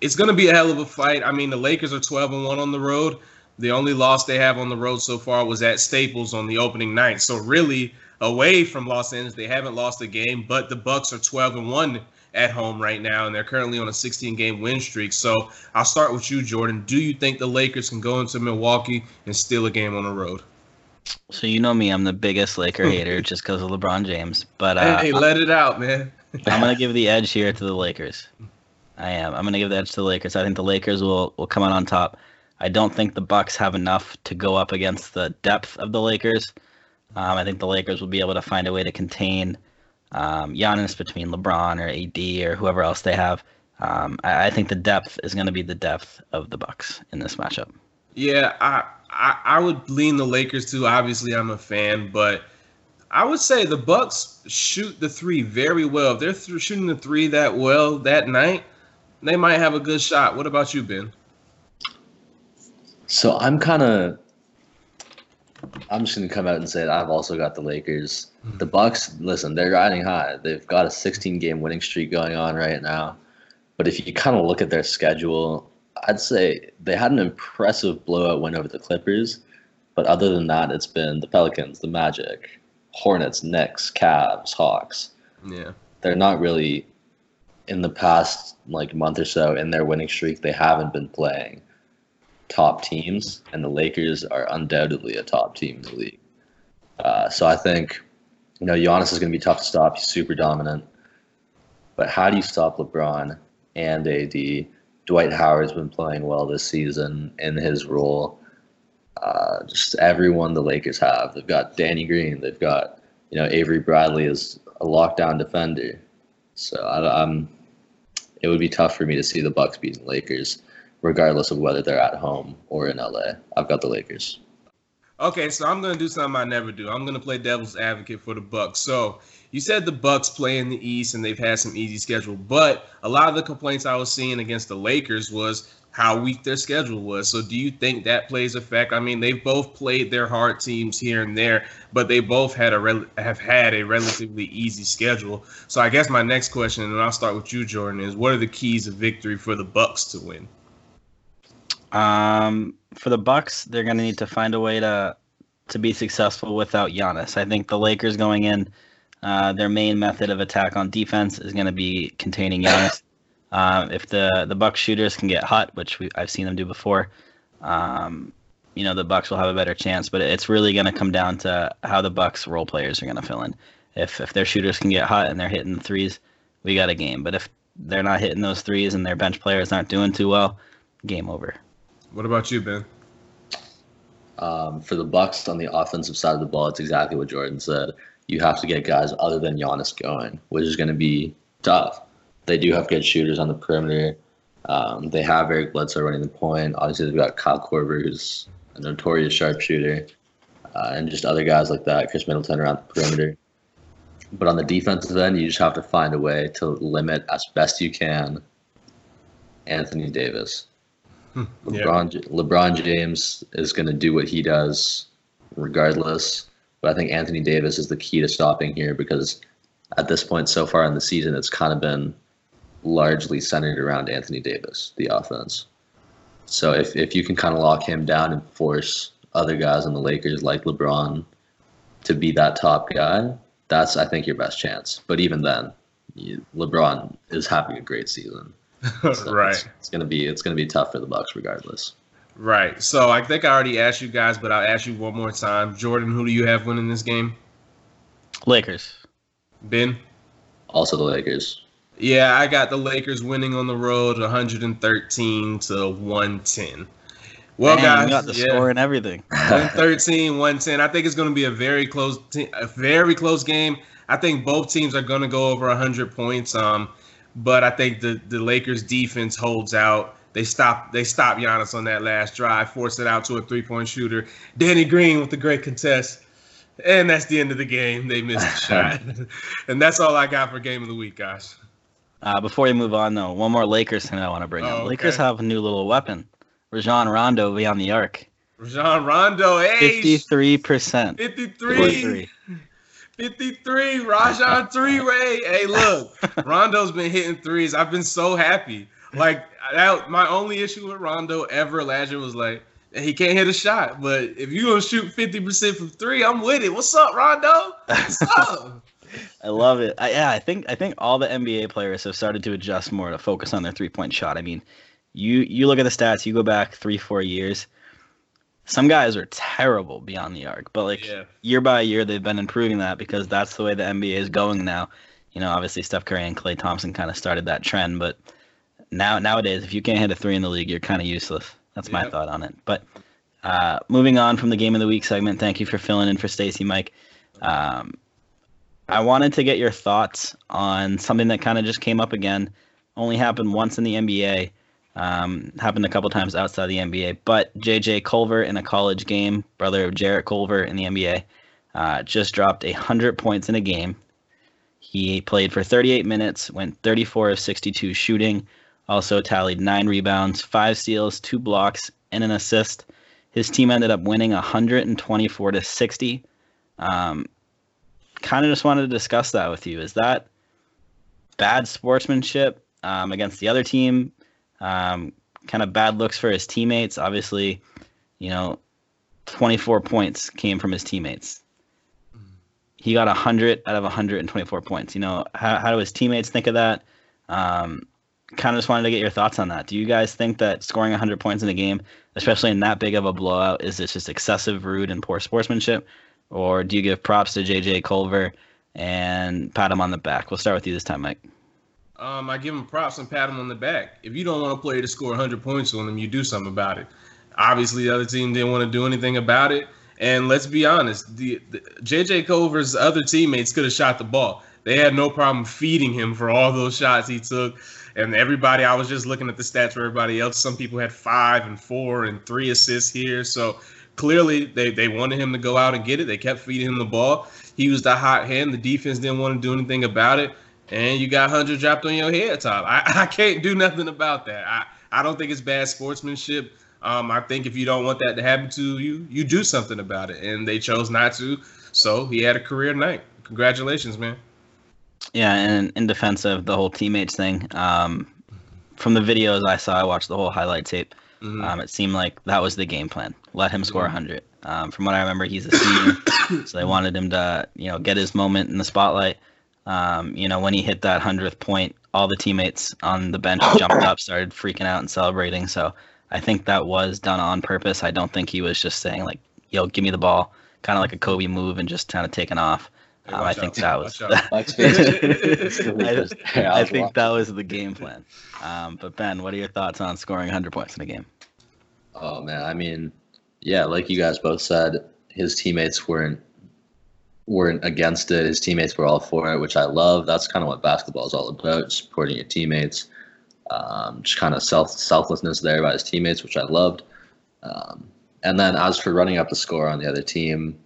It's going to be a hell of a fight. I mean, the Lakers are 12-1 on the road. The only loss they have on the road so far was at Staples on the opening night. So really, away from Los Angeles, they haven't lost a game, but the Bucks are 12-1 at home right now, and they're currently on a 16-game win streak. So I'll start with you, Jordan. Do you think the Lakers can go into Milwaukee and steal a game on the road? So you know me. I'm the biggest Laker hater just because of LeBron James. But hey, let it out, man. I'm going to give the edge here to the Lakers. I am. I'm going to give the edge to the Lakers. I think the Lakers will come out on top. I don't think the Bucks have enough to go up against the depth of the Lakers. I think the Lakers will be able to find a way to contain Giannis between LeBron or AD or whoever else they have. I think the depth is going to be the depth of the Bucks in this matchup. Yeah, I would lean the Lakers too. Obviously, I'm a fan, but I would say the Bucks shoot the three very well. If they're shooting the three that well that night, they might have a good shot. What about you, Ben? So I'm just going to come out and say that I've also got the Lakers. The Bucks, listen, they're riding high. They've got a 16-game winning streak going on right now. But if you kind of look at their schedule, I'd say they had an impressive blowout win over the Clippers. But other than that, it's been the Pelicans, the Magic, Hornets, Knicks, Cavs, Hawks. Yeah. They're not really, in the past like month or so, in their winning streak, they haven't been playing top teams, and the Lakers are undoubtedly a top team in the league. So I think, you know, Giannis is going to be tough to stop. He's super dominant. But how do you stop LeBron and AD? Dwight Howard's been playing well this season in his role. Just everyone the Lakers have. They've got Danny Green. They've got, you know, Avery Bradley is a lockdown defender. So it would be tough for me to see the Bucks beating the Lakers, regardless of whether they're at home or in LA. I've got the Lakers. Okay, so I'm going to do something I never do. I'm going to play devil's advocate for the Bucks. So you said the Bucks play in the East and they've had some easy schedule, but a lot of the complaints I was seeing against the Lakers was how weak their schedule was. So do you think that plays a factor? I mean, they've both played their hard teams here and there, but they both had have had a relatively easy schedule. So I guess my next question, and I'll start with you, Jordan, is what are the keys of victory for the Bucks to win? For the Bucks, they're going to need to find a way to be successful without Giannis. I think the Lakers going in, their main method of attack on defense is going to be containing Giannis. If the Bucks shooters can get hot, which I've seen them do before, the Bucks will have a better chance. But it's really going to come down to how the Bucks role players are going to fill in. If their shooters can get hot and they're hitting the threes, we got a game. But if they're not hitting those threes and their bench players aren't doing too well, game over. What about you, Ben? For the Bucks on the offensive side of the ball, it's exactly what Jordan said. You have to get guys other than Giannis going, which is going to be tough. They do have good shooters on the perimeter. They have Eric Bledsoe running the point. Obviously, they've got Kyle Korver, who's a notorious sharpshooter, and just other guys like that, Chris Middleton around the perimeter. But on the defensive end, you just have to find a way to limit as best you can Anthony Davis. LeBron James is going to do what he does regardless, but I think Anthony Davis is the key to stopping here, because at this point so far in the season, it's kind of been largely centered around Anthony Davis, the offense. So if you can kind of lock him down and force other guys on the Lakers like LeBron to be that top guy, that's, I think, your best chance. But even then, LeBron is having a great season. So right. It's gonna be tough for the Bucks regardless. Right. So I think I already asked you guys, but I'll ask you one more time. Jordan, who do you have winning this game? Lakers. Ben? Also the Lakers. Yeah, I got the Lakers winning on the road 113-110. Well, man, guys, you got the score and everything. 113-110. I think it's going to be a very close game. I think both teams are going to go over 100 points. But I think the Lakers defense holds out. They stop Giannis on that last drive, force it out to a three-point shooter. Danny Green with the great contest. And that's the end of the game. They missed the shot. And that's all I got for Game of the Week, guys. Before we move on, though, one more Lakers thing I want to bring up. Okay. Lakers have a new little weapon. Rajon Rondo beyond the arc. Rajon Rondo, hey! 53%. 53, Rajon three-way. Hey, look, Rondo's been hitting threes. I've been so happy. Like, my only issue with Rondo ever last year was, like, he can't hit a shot. But if you're going to shoot 50% from three, I'm with it. What's up, Rondo? What's up? I love it. I think all the NBA players have started to adjust more to focus on their three-point shot. I mean, you look at the stats. You go back 3-4 years. Some guys are terrible beyond the arc, but year by year they've been improving that, because that's the way the NBA is going now. You know, obviously Steph Curry and Klay Thompson kind of started that trend, but nowadays if you can't hit a three in the league, you're kind of useless. That's my thought on it. But moving on from the Game of the Week segment, thank you for filling in for Stacey, Mike. I wanted to get your thoughts on something that kind of just came up again. Only happened once in the NBA. Happened a couple times outside the NBA, but JJ Culver in a college game, brother of Jarrett Culver in the NBA, just dropped 100 points in a game. He played for 38 minutes, went 34 of 62 shooting, also tallied 9 rebounds, 5 steals, 2 blocks, and an assist. His team ended up winning 124-60. Kind of just wanted to discuss that with you. Is that bad sportsmanship against the other team? Kind of bad looks for his teammates. Obviously, 24 points came from his teammates. He got 100 out of 124 points. How do his teammates think of that? Kind of just wanted to get your thoughts on that. Do you guys think that scoring 100 points in a game, especially in that big of a blowout, is this just excessive, rude, and poor sportsmanship? Or do you give props to JJ Culver and pat him on the back? We'll start with you this time, Mike. I give him props and pat him on the back. If you don't want a player to score 100 points on them, you do something about it. Obviously, the other team didn't want to do anything about it. And let's be honest, the J.J. Culver's other teammates could have shot the ball. They had no problem feeding him for all those shots he took. And everybody, I was just looking at the stats for everybody else. Some people had 5 and 4 and 3 assists here. So clearly, they wanted him to go out and get it. They kept feeding him the ball. He was the hot hand. The defense didn't want to do anything about it. And you got 100 dropped on your head, Tom. I can't do nothing about that. I don't think it's bad sportsmanship. I think if you don't want that to happen to you, you do something about it. And they chose not to. So he had a career night. Congratulations, man. Yeah, and in defense of the whole teammates thing, from the videos I saw, I watched the whole highlight tape. Mm-hmm. It seemed like that was the game plan. Let him score 100. From what I remember, he's a senior, so they wanted him to, get his moment in the spotlight. When he hit that 100th point, all the teammates on the bench jumped up, started freaking out and celebrating. So I think that was done on purpose. I don't think he was just saying like, "Yo, give me the ball," kind of like a Kobe move and just kind of taking off. Hey, I think that was. I think that was the game plan. But Ben, what are your thoughts on scoring 100 points in a game? Oh man, I mean, yeah, like you guys both said, his teammates weren't against it. His teammates were all for it, which I love. That's kind of what basketball is all about: supporting your teammates. Just kind of selflessness there by his teammates, which I loved. And then as for running up the score on the other team,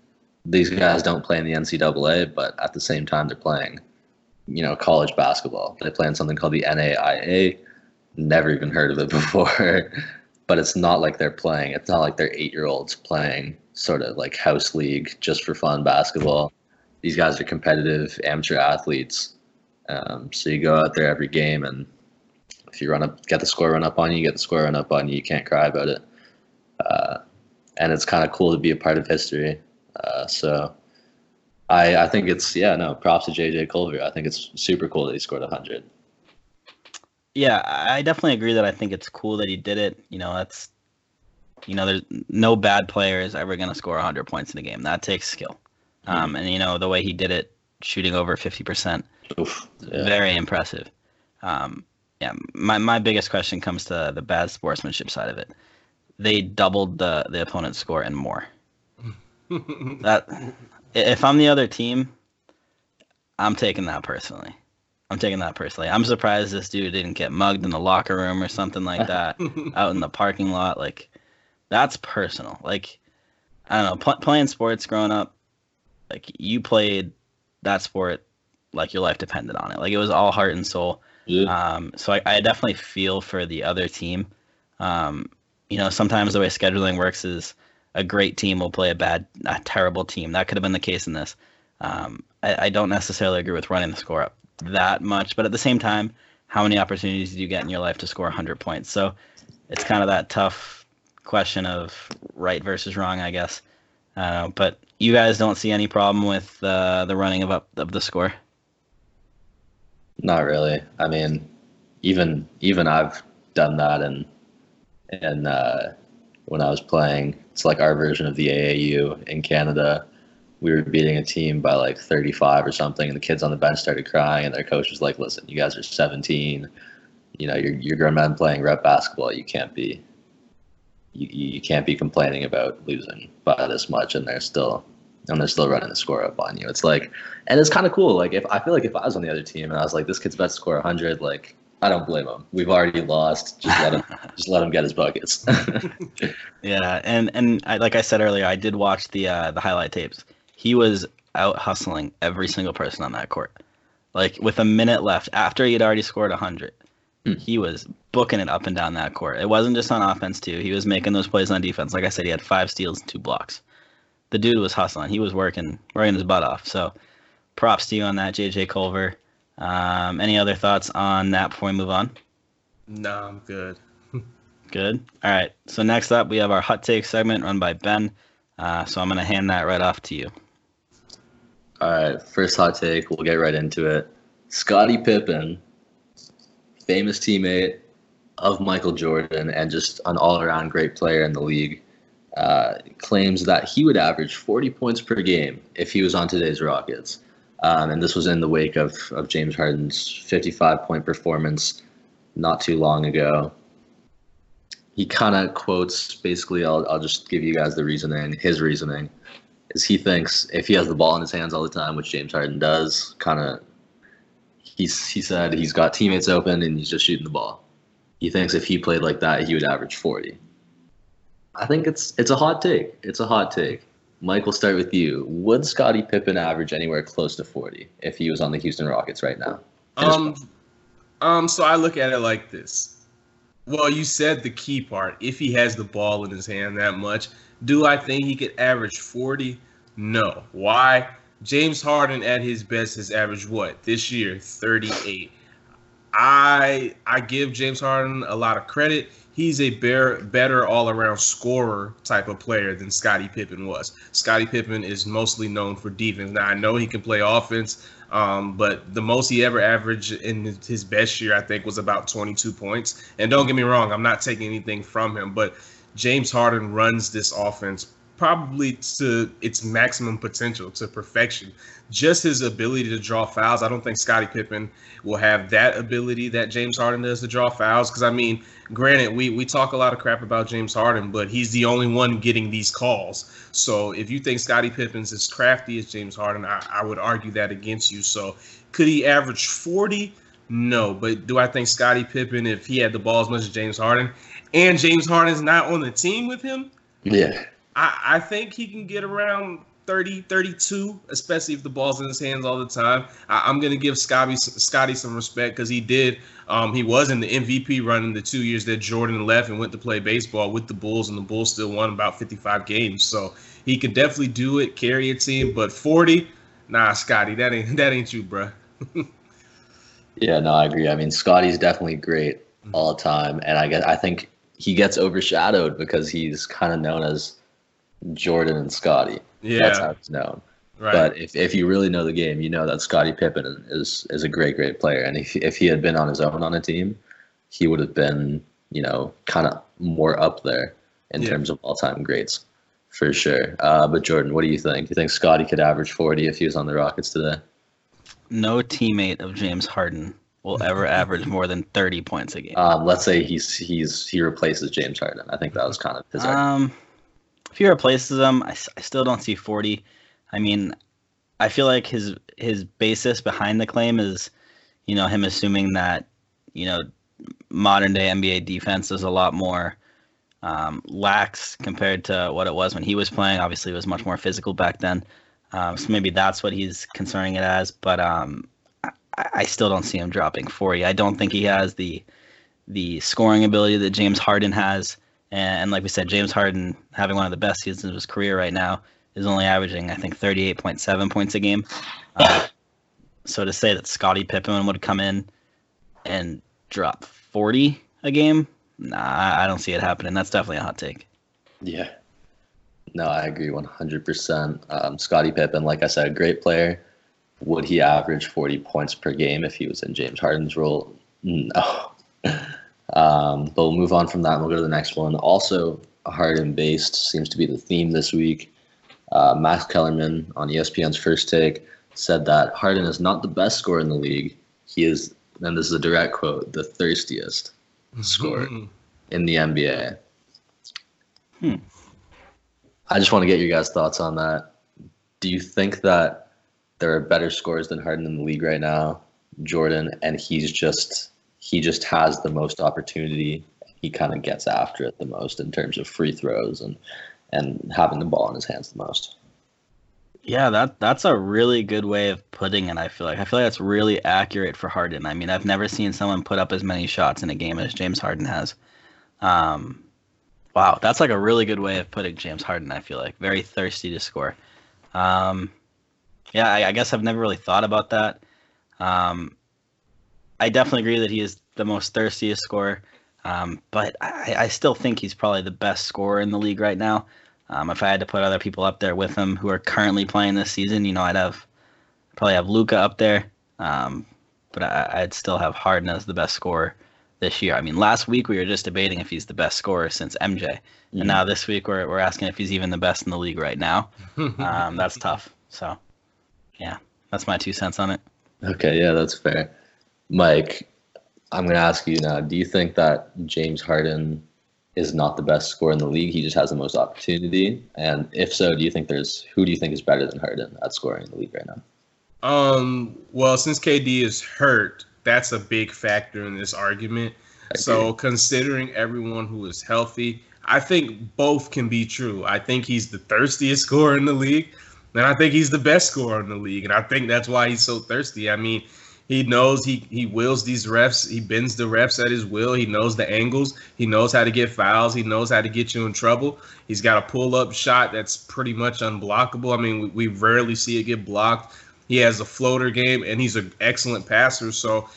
these guys don't play in the NCAA, but at the same time, they're playing, college basketball. They play in something called the NAIA. Never even heard of it before, but it's not like they're playing. It's not like they're 8-year-olds playing sort of like house league, just for fun basketball. These guys are competitive amateur athletes. So you go out there every game, and if you get the score run up on you, you can't cry about it. And it's kind of cool to be a part of history. So I think it's, props to JJ Culver. I think it's super cool that he scored 100. Yeah, I definitely agree that I think it's cool that he did it. There's no bad player is ever going to score 100 points in a game. That takes skill. The way he did it, shooting over 50%, very impressive. My biggest question comes to the bad sportsmanship side of it. They doubled the opponent's score and more. If I'm the other team, I'm taking that personally. I'm surprised this dude didn't get mugged in the locker room or something like that, out in the parking lot. Like, that's personal. Like, I don't know, playing sports growing up, like, you played that sport like your life depended on it. Like, it was all heart and soul. Yeah. So I definitely feel for the other team. Sometimes the way scheduling works is a great team will play a terrible team. That could have been the case in this. I don't necessarily agree with running the score up that much, but at the same time, how many opportunities do you get in your life to score 100 points? So it's kind of that tough question of right versus wrong, I guess. But you guys don't see any problem with the running of the score? Not really. I mean, even I've done that and when I was playing, it's like our version of the AAU in Canada. We were beating a team by like 35 or something, and the kids on the bench started crying, and their coach was like, "Listen, you guys are 17. You're grown men playing rep basketball. You can't be complaining about losing by this much." And they're still running the score up on you. It's like, and it's kind of cool. Like, I feel like if I was on the other team and I was like, "This kid's about to score 100," like, I don't blame him. We've already lost. Just let him get his buckets. Yeah, and I, like I said earlier, I did watch the highlight tapes. He was out hustling every single person on that court. Like, with a minute left, after he had already scored 100, he was booking it up and down that court. It wasn't just on offense too. He was making those plays on defense. Like I said, he had 5 steals and 2 blocks. The dude was hustling. He was working his butt off. So, props to you on that, JJ Culver. Any other thoughts on that before we move on? No, I'm good. Good. All right. So next up, we have our hot take segment run by Ben. So I'm going to hand that right off to you. All right. First hot take. We'll get right into it. Scottie Pippen, famous teammate of Michael Jordan and just an all-around great player in the league, claims that he would average 40 points per game if he was on today's Rockets. And this was in the wake of James Harden's 55-point performance not too long ago. He kind of quotes, basically, I'll just give you guys the reasoning. His reasoning is he thinks if he has the ball in his hands all the time, which James Harden does, he said he's got teammates open and he's just shooting the ball. He thinks if he played like that, he would average 40. I think it's a hot take. It's a hot take. Mike, we'll start with you. Would Scottie Pippen average anywhere close to 40 if he was on the Houston Rockets right now? So I look at it like this. Well, you said the key part. If he has the ball in his hand that much, do I think he could average 40? No. Why? James Harden at his best has averaged what? This year, 38. I give James Harden a lot of credit. he's a better all-around scorer type of player than Scottie Pippen was. Scottie Pippen is mostly known for defense. Now, I know he can play offense, but the most he ever averaged in his best year, I think, was about 22 points. And don't get me wrong, I'm not taking anything from him, but James Harden runs this offense probably to its maximum potential, to perfection. Just his ability to draw fouls. I don't think Scottie Pippen will have that ability that James Harden does to draw fouls. Because, I mean, granted, we talk a lot of crap about James Harden, but he's the only one getting these calls. So if you think Scottie Pippen's as crafty as James Harden, I would argue that against you. So could he average 40? No. But do I think Scottie Pippen, if he had the ball as much as James Harden, and James Harden's not on the team with him? Yeah. I think he can get around 30, 32, especially if the ball's in his hands all the time. I'm going to give Scottie some respect because he did. He was in the MVP run in the 2 years that Jordan left and went to play baseball with the Bulls, and the Bulls still won about 55 games. So he could definitely do it, carry a team. But 40, nah, Scottie, that ain't you, bro. Yeah, no, I agree. I mean, Scottie's definitely great all the time. And I think he gets overshadowed because he's kind of known as Jordan and Scottie. Yeah. That's how it's known. Right. But if you really know the game, you know that Scottie Pippen is a great, great player. And if he had been on his own on a team, he would have been, you know, kind of more up there in terms of all-time greats for sure. But Jordan, what do you think? Do you think Scottie could average 40 if he was on the Rockets today? No teammate of James Harden will ever average more than 30 points a game. Let's say he replaces James Harden. I think that was kind of his argument. If he replaces him, I still don't see 40. I mean, I feel like his basis behind the claim is, you know, him assuming that, you know, modern day NBA defense is a lot more lax compared to what it was when he was playing. Obviously, it was much more physical back then. So maybe that's what he's concerning it as. But I still don't see him dropping 40. I don't think he has the scoring ability that James Harden has. And like we said, James Harden, having one of the best seasons of his career right now, is only averaging, I think, 38.7 points a game. So to say that Scottie Pippen would come in and drop 40 a game, nah, I don't see it happening. That's definitely a hot take. Yeah. No, I agree 100%. Scottie Pippen, like I said, a great player. Would he average 40 points per game if he was in James Harden's role? No. But we'll move on from that and we'll go to the next one. Also, Harden-based seems to be the theme this week. Max Kellerman on ESPN's First Take said that Harden is not the best scorer in the league. He is, and this is a direct quote, the thirstiest scorer in the NBA. I just want to get your guys' thoughts on that. Do you think that there are better scorers than Harden in the league right now, Jordan, and he just has the most opportunity. He kind of gets after it the most in terms of free throws and having the ball in his hands the most. Yeah, that's a really good way of putting it, I feel like. I feel like that's really accurate for Harden. I mean, I've never seen someone put up as many shots in a game as James Harden has. Wow, that's like a really good way of putting James Harden, I feel like. Very thirsty to score. Yeah, I guess I've never really thought about that. I definitely agree that he is the most thirstiest scorer, but I still think he's probably the best scorer in the league right now. If I had to put other people up there with him who are currently playing this season, you know, I'd probably have Luka up there, but I'd still have Harden as the best scorer this year. I mean, last week we were just debating if he's the best scorer since MJ, and now this week we're asking if he's even the best in the league right now. That's tough. So, yeah, that's my 2 cents on it. Okay, yeah, that's fair. Mike, I'm going to ask you now, do you think that James Harden is not the best scorer in the league? He just has the most opportunity. And if so, who do you think is better than Harden at scoring in the league right now? Well, since KD is hurt, that's a big factor in this argument. Okay. So considering everyone who is healthy, I think both can be true. I think he's the thirstiest scorer in the league, and I think he's the best scorer in the league. And I think that's why he's so thirsty. I mean, he knows he wills these refs. He bends the refs at his will. He knows the angles. He knows how to get fouls. He knows how to get you in trouble. He's got a pull-up shot that's pretty much unblockable. I mean, we rarely see it get blocked. He has a floater game, and he's an excellent passer. So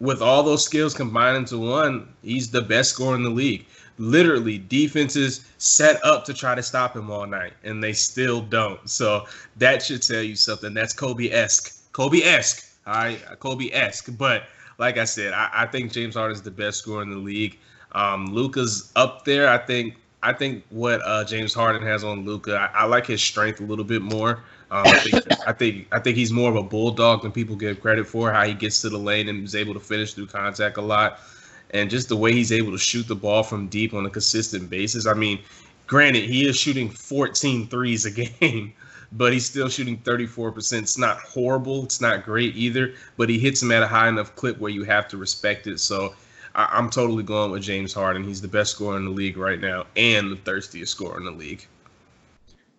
with all those skills combined into one, he's the best scorer in the league. Literally, defenses set up to try to stop him all night, and they still don't. So that should tell you something. That's Kobe-esque. Kobe-esque. All right, Kobe-esque. But like I said, I think James Harden is the best scorer in the league. Luka's up there. I think what James Harden has on Luka, I like his strength a little bit more. I think he's more of a bulldog than people give credit for, how he gets to the lane and is able to finish through contact a lot. And just the way he's able to shoot the ball from deep on a consistent basis. I mean, granted, he is shooting 14 threes a game, but he's still shooting 34%. It's not horrible. It's not great either, but he hits them at a high enough clip where you have to respect it. So I'm totally going with James Harden. He's the best scorer in the league right now and the thirstiest scorer in the league.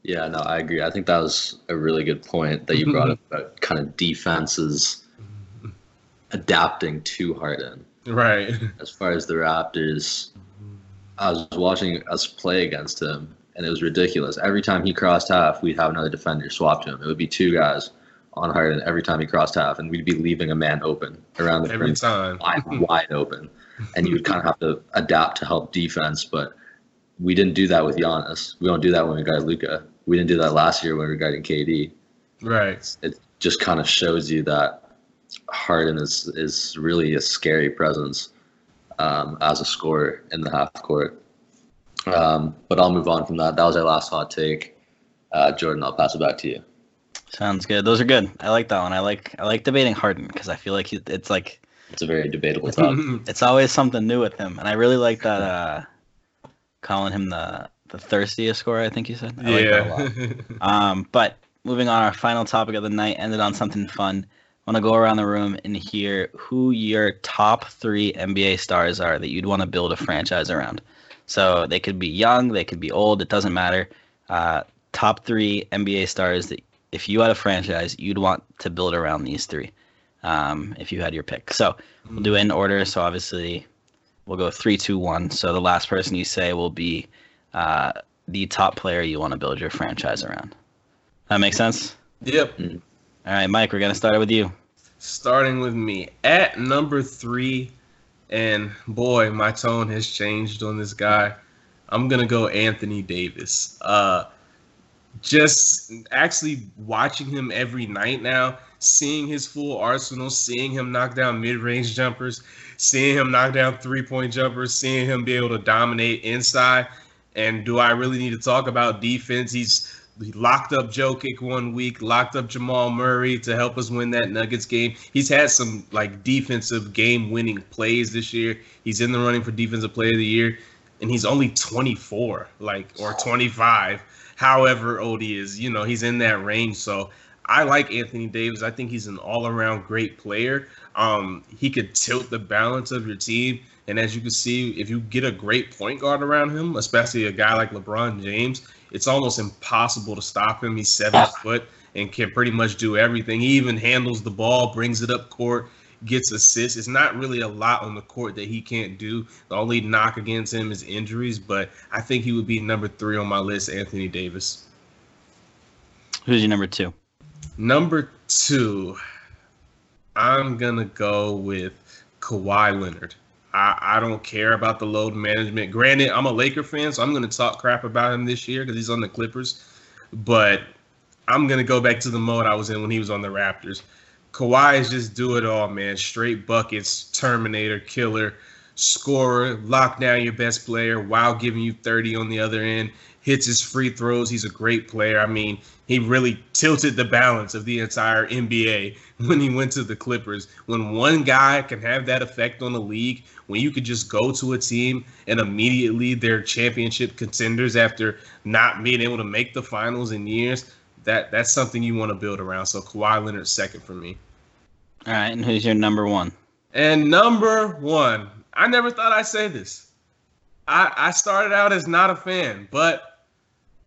Yeah, no, I agree. I think that was a really good point that you brought up about kind of defenses adapting to Harden. Right. As far as the Raptors, I was watching us play against him, and it was ridiculous. Every time he crossed half, we'd have another defender swap to him. It would be two guys on Harden every time he crossed half, and we'd be leaving a man open around the every time, wide open, and you would kind of have to adapt to help defense. But we didn't do that with Giannis. We don't do that when we got Luka. We didn't do that last year when we were guarding KD. Right. It just kind of shows you that Harden is really a scary presence as a scorer in the half court. But I'll move on from that. That was our last hot take. Jordan, I'll pass it back to you. Sounds good. Those are good. I like that one. I like debating Harden because I feel like it's a very debatable topic. It's always something new with him, and I really like that calling him the thirstiest scorer. I think you said. I like that a lot. But moving on, our final topic of the night ended on something fun. I want to go around the room and hear who your top three NBA stars are that you'd want to build a franchise around. So they could be young, they could be old, it doesn't matter. Top three NBA stars that if you had a franchise, you'd want to build around these three if you had your pick. So we'll do it in order. So obviously we'll go 3, 2, 1. So the last person you say will be the top player you want to build your franchise around. That makes sense? Yep. Mm-hmm. All right, Mike, we're going to start it with you. Starting with me. At number 3, and boy, my tone has changed on this guy. I'm going to go Anthony Davis. Just actually watching him every night now, seeing his full arsenal, seeing him knock down mid-range jumpers, seeing him knock down three-point jumpers, seeing him be able to dominate inside. And do I really need to talk about defense? He locked up Jokic one week, locked up Jamal Murray to help us win that Nuggets game. He's had some like defensive game-winning plays this year. He's in the running for Defensive Player of the Year, and he's only 24, or 25, however old he is. You know, he's in that range. So I like Anthony Davis. I think he's an all-around great player. He could tilt the balance of your team. And as you can see, if you get a great point guard around him, especially a guy like LeBron James, it's almost impossible to stop him. He's 7 foot and can pretty much do everything. He even handles the ball, brings it up court, gets assists. It's not really a lot on the court that he can't do. The only knock against him is injuries, but I think he would be number 3 on my list, Anthony Davis. Who's your number 2? Number 2, I'm going to go with Kawhi Leonard. I don't care about the load management. Granted, I'm a Laker fan, so I'm going to talk crap about him this year because he's on the Clippers. But I'm going to go back to the mode I was in when he was on the Raptors. Kawhi is just do it all, man. Straight buckets, terminator, killer, scorer, lock down your best player while giving you 30 on the other end. Hits his free throws. He's a great player. I mean, he really tilted the balance of the entire NBA when he went to the Clippers. When one guy can have that effect on the league, when you could just go to a team and immediately they're championship contenders after not being able to make the finals in years, that's something you want to build around. So Kawhi Leonard's second for me. All right, and who's your number 1? And number 1, I never thought I'd say this. I started out as not a fan, but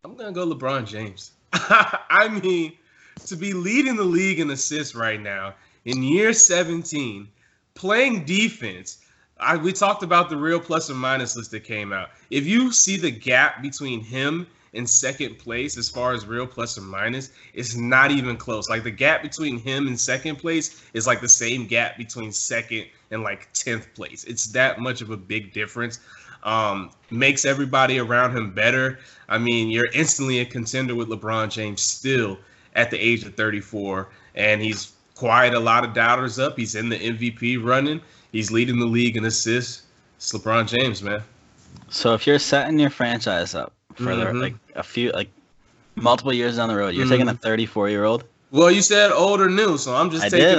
I'm going to go LeBron James. I mean, to be leading the league in assists right now in year 17, playing defense. We talked about the real plus and minus list that came out. If you see the gap between him in second place as far as real plus or minus, it's not even close. Like, the gap between him and second place is like the same gap between second and like 10th place. It's that much of a big difference. Makes everybody around him better. I mean, you're instantly a contender with LeBron James still at the age of 34, and he's quieted a lot of doubters up. He's in the MVP running. He's leading the league in assists. It's LeBron James, man. So if you're setting your franchise up for multiple years down the road, you're taking a 34-year-old. Well, you said old or new, so I'm just taking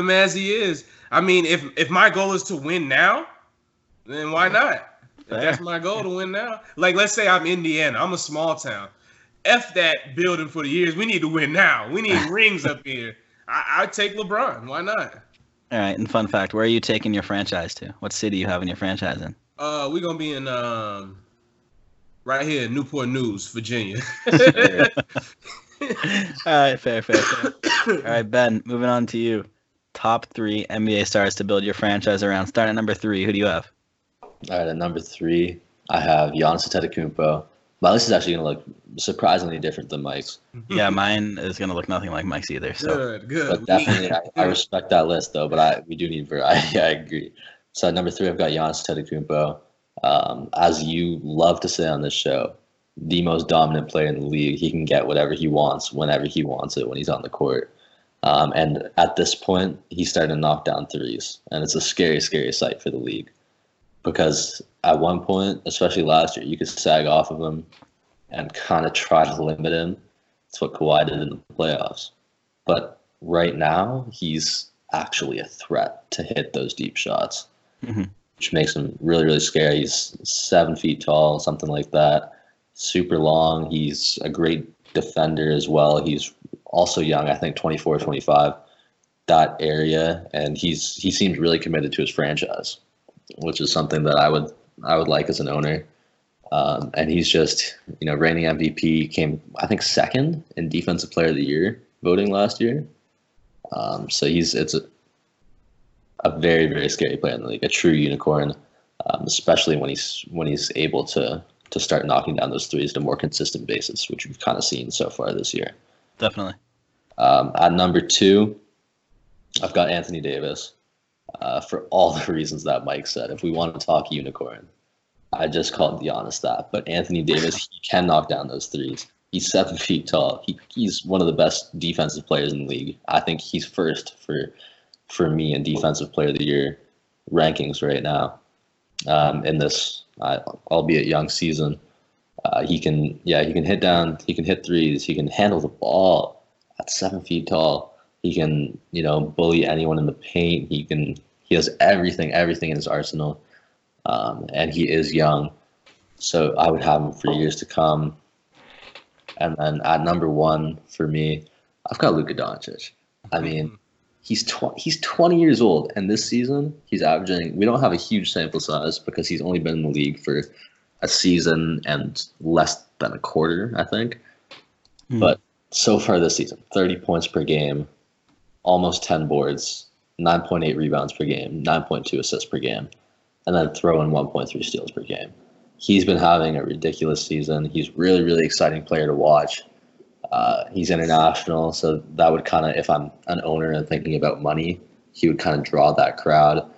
him as he is. I mean, if my goal is to win now, then why not? Fair. If that's my goal to win now. Like, let's say I'm Indiana. I'm a small town. F that building for the years. We need to win now. We need rings up here. I'd take LeBron. Why not? All right, and fun fact, where are you taking your franchise to? What city you having your franchise in? We're going to be in right here in Newport News, Virginia. All right, fair. All right, Ben, moving on to you. Top three NBA stars to build your franchise around. Starting at number three, who do you have? All right, at number three, I have Giannis Antetokounmpo. My list is actually going to look surprisingly different than Mike's. Yeah, mine is going to look nothing like Mike's either. So. Good. But definitely, I respect that list, though, but we do need variety. I agree. So at number three, I've got Giannis Antetokounmpo. As you love to say on this show, the most dominant player in the league. He can get whatever he wants, whenever he wants it, when he's on the court. And at this point, he's starting to knock down threes. And it's a scary, scary sight for the league. Because at one point, especially last year, you could sag off of him and kind of try to limit him. That's what Kawhi did in the playoffs. But right now, he's actually a threat to hit those deep shots, which makes him really, really scary. He's 7 feet tall, something like that, super long. He's a great defender as well. He's also young, I think 24 or 25, that area. And he seems really committed to his franchise, which is something that I would like as an owner. And he's just, reigning MVP, came, I think, second in Defensive Player of the Year voting last year. So it's a very, very scary player in the league, a true unicorn, especially when he's able to start knocking down those threes on a more consistent basis, which we've kind of seen so far this year. Definitely. At number two, I've got Anthony Davis. For all the reasons that Mike said, if we want to talk unicorn, I just called Giannis that. But Anthony Davis, he can knock down those threes. He's 7 feet tall. He's one of the best defensive players in the league. I think he's first for me in Defensive Player of the Year rankings right now. In this, albeit young season, he can hit down. He can hit threes. He can handle the ball at 7 feet tall. He can, bully anyone in the paint. He has everything in his arsenal. And he is young. So I would have him for years to come. And then at number one for me, I've got Luka Doncic. I mean, he's 20 years old. And this season, he's averaging, we don't have a huge sample size because he's only been in the league for a season and less than a quarter, I think. But so far this season, 30 points per game. Almost 10 boards, 9.8 rebounds per game, 9.2 assists per game, and then throw in 1.3 steals per game. He's been having a ridiculous season. He's really, really exciting player to watch. He's international, so that would kind of, if I'm an owner and thinking about money, he would kind of draw that crowd.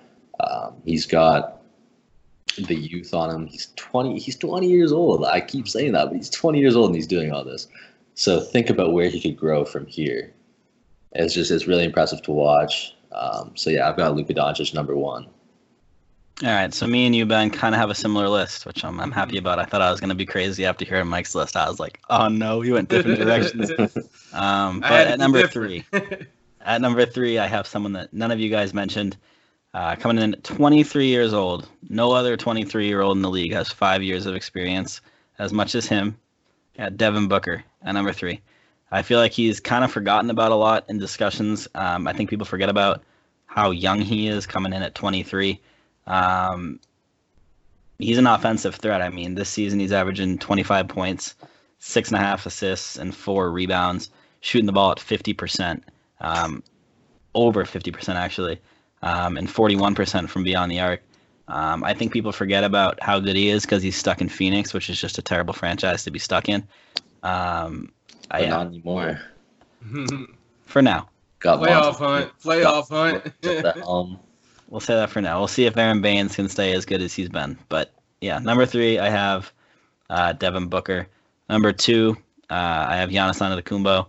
He's got the youth on him. He's 20 years old. I keep saying that, but he's 20 years old and he's doing all this. So think about where he could grow from here. It's really impressive to watch. I've got Luka Doncic number one. All right, so me and you, Ben, kind of have a similar list, which I'm happy about. I thought I was going to be crazy after hearing Mike's list. I was like, oh, no, we went different directions. But at number three, I have someone that none of you guys mentioned. Coming in at 23 years old. No other 23-year-old in the league has 5 years of experience, as much as him. Devin Booker at number three. I feel like he's kind of forgotten about a lot in discussions. I think people forget about how young he is coming in at 23. He's an offensive threat. I mean, this season he's averaging 25 points, 6.5 assists, and 4 rebounds, shooting the ball at 50%, over 50% actually, and 41% from beyond the arc. I think people forget about how good he is because he's stuck in Phoenix, which is just a terrible franchise to be stuck in. Not anymore. For now. Got playoff hunt. Playoff hunt. We'll say that for now. We'll see if Aaron Baines can stay as good as he's been. But, yeah, number 3, I have Devin Booker. Number 2, I have Giannis Antetokounmpo.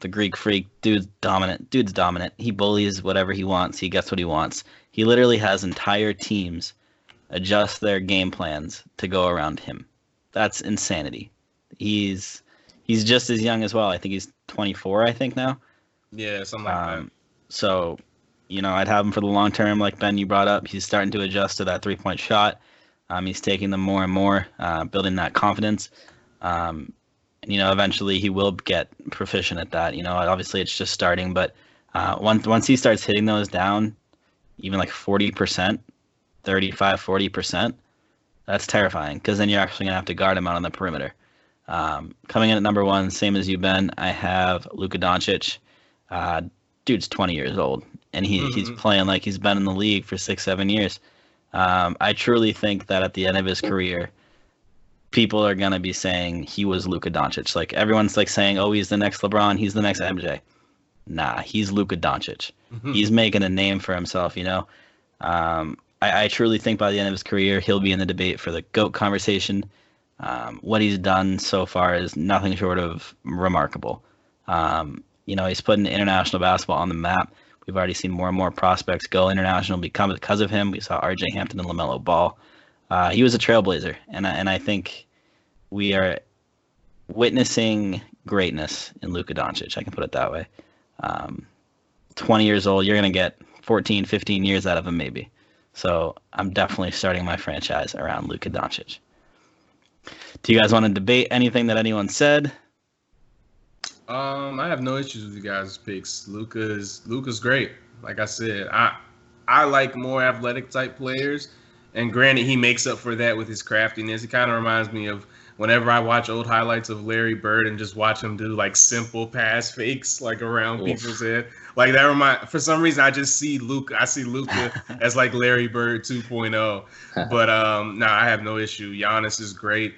The Greek freak. Dude's dominant. He bullies whatever he wants. He gets what he wants. He literally has entire teams adjust their game plans to go around him. That's insanity. He's just as young as well. I think he's 24, now. Yeah, something like that. So, I'd have him for the long term, like Ben, you brought up. He's starting to adjust to that three-point shot. He's taking them more and more, building that confidence. Eventually he will get proficient at that. Obviously it's just starting, but once he starts hitting those down, even like 40%, 35-40%, that's terrifying because then you're actually going to have to guard him out on the perimeter. Coming in at number 1, same as you, Ben, I have Luka Doncic. Dude's 20 years old, and he's playing like he's been in the league for 6-7 years. I truly think that at the end of his career, people are going to be saying he was Luka Doncic. Like, everyone's like saying, oh, he's the next LeBron, he's the next MJ. Nah, he's Luka Doncic. He's making a name for himself, I truly think by the end of his career, he'll be in the debate for the GOAT conversation. What he's done so far is nothing short of remarkable. He's putting international basketball on the map. We've already seen more and more prospects go international because of him. We saw RJ Hampton and LaMelo Ball. He was a trailblazer, and I think we are witnessing greatness in Luka Doncic. I can put it that way. 20 years old, you're going to get 14, 15 years out of him maybe. So I'm definitely starting my franchise around Luka Doncic. Do you guys want to debate anything that anyone said? I have no issues with you guys' picks. Luka's great. Like I said, I like more athletic-type players. And granted, he makes up for that with his craftiness. It kind of reminds me of whenever I watch old highlights of Larry Bird and just watch him do like simple pass fakes like around people's head. Like that for some reason I just see Luka. I see Luka as like Larry Bird 2.0. But I have no issue. Giannis is great.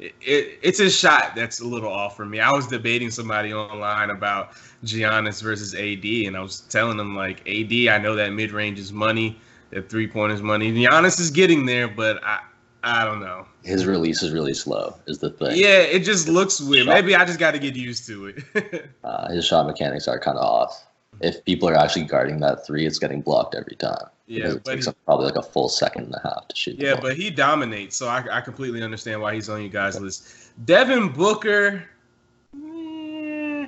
It's his shot that's a little off for me. I was debating somebody online about Giannis versus AD, and I was telling them like AD, I know that mid range is money. That three-point is money. Giannis is getting there, but I don't know. His release is really slow is the thing. Yeah, it just looks weird. Maybe I just got to get used to it. His shot mechanics are kind of off. If people are actually guarding that three, it's getting blocked every time. Yeah, it takes probably like a full second and a half to shoot. Yeah, but he dominates, so I completely understand why he's on you guys' list. Devin Booker. I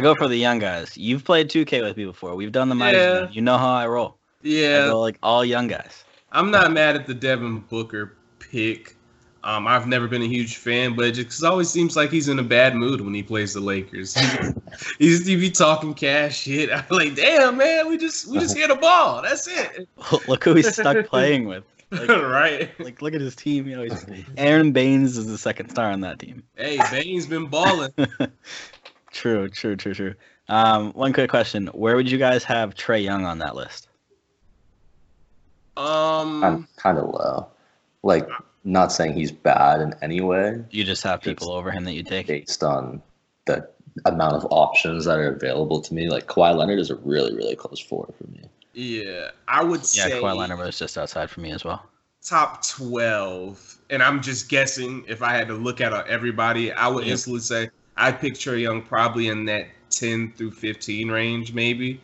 go for the young guys. You've played 2K with me before. We've done the minus. You know how I roll. Yeah, like all young guys. I'm not mad at the Devin Booker pick. I've never been a huge fan, but it just always seems like he's in a bad mood when he plays the Lakers. He be talking cash shit. I'm like, damn man, we just hit a ball. That's it. Look who he's stuck playing with. Like, right. Like look at his team. Aaron Baines is the second star on that team. Hey, Baines been balling. True. One quick question: where would you guys have Trae Young on that list? I'm kind of low. Like, not saying he's bad in any way. You just have people over him that you take? Based on the amount of options that are available to me. Like, Kawhi Leonard is a really, really close four for me. Yeah, I would say... Yeah, Kawhi Leonard was just outside for me as well. Top 12. And I'm just guessing if I had to look at everybody, I would instantly say I'd pick Trae Young probably in that 10 through 15 range, maybe.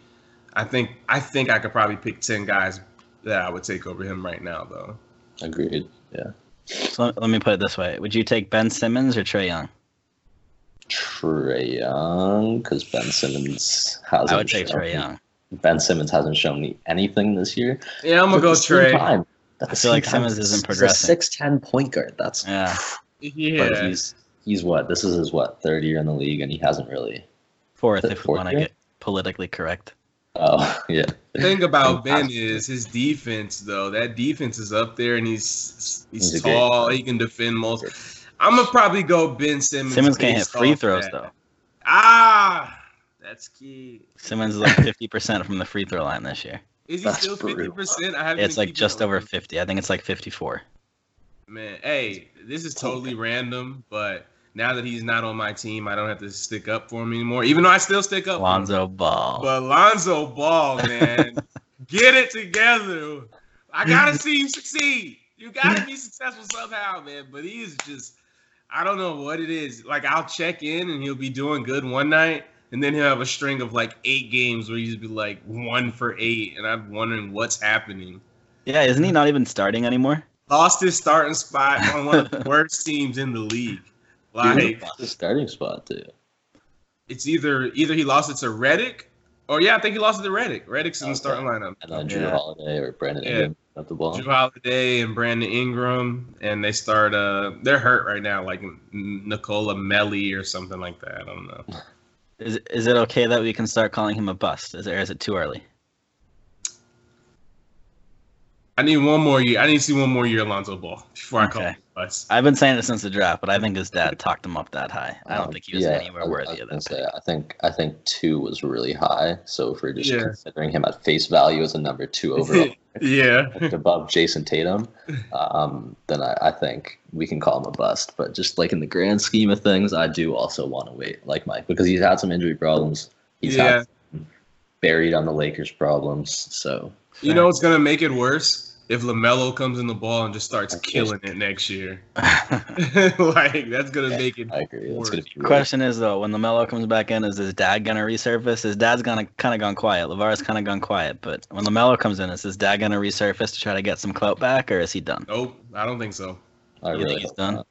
I think I could probably pick 10 guys that I would take over him right now, though. Agreed, yeah. So let me put it this way. Would you take Ben Simmons or Trae Young? Trae Young, because Ben Simmons hasn't I would take Trae Young. Ben Simmons hasn't shown me anything this year. Yeah, I'm going to go Trae. I feel like Simmons isn't progressing. He's a 6'10 point guard. That's... Yeah. Yeah. But he's what? This is his, third year in the league, and he hasn't really... Fourth, if we want to get politically correct. Oh, yeah. The thing about Ben is his defense, though. That defense is up there, and he's tall. He can defend most. I'm going to probably go Ben Simmons. Simmons can't hit free throws, though. Ah, that's key. Simmons is like 50% from the free throw line this year. Is he still 50%? It's like just over 50. I think it's like 54. Man, hey, this is totally random, but now that he's not on my team, I don't have to stick up for him anymore, even though I still stick up for him. Ball. But Lonzo Ball, man, get it together. I got to see you succeed. You got to be successful somehow, man. But he is just, I don't know what it is. Like, I'll check in, and he'll be doing good one night. And then he'll have a string of like 8 games where he'd be like 1-for-8, and I'm wondering what's happening. Yeah, isn't he not even starting anymore? Lost his starting spot on one of the worst teams in the league. Like, lost his starting spot too. It's either he lost it to Reddick, or I think he lost it to Reddick. Reddick's in the starting lineup. And then Drew Holiday or Brandon Ingram got the ball. Drew Holiday and Brandon Ingram, and they start. They're hurt right now, like Nikola Melli or something like that. I don't know. Is it okay that we can start calling him a bust? Is it too early? I need one more year. I need to see one more year of Lonzo Ball before I call him a bust. I've been saying it since the draft, but I think his dad talked him up that high. I don't think he was anywhere worthy of that. I think 2 was really high. So for just considering him at face value as a number 2 overall, above Jason Tatum, then I think we can call him a bust. But just like in the grand scheme of things, I do also want to wait, like Mike, because he's had some injury problems. He's had some buried on the Lakers problems. So you know what's gonna make it worse? If LaMelo comes in the ball and just starts killing it next year. Like, that's going to make it. I agree. That's gonna be question is, though, when LaMelo comes back in, is his dad going to resurface? His dad's kind of gone quiet. LaVar's kind of gone quiet. But when LaMelo comes in, is his dad going to resurface to try to get some clout back, or is he done? Nope. I don't think so. You really think he's done?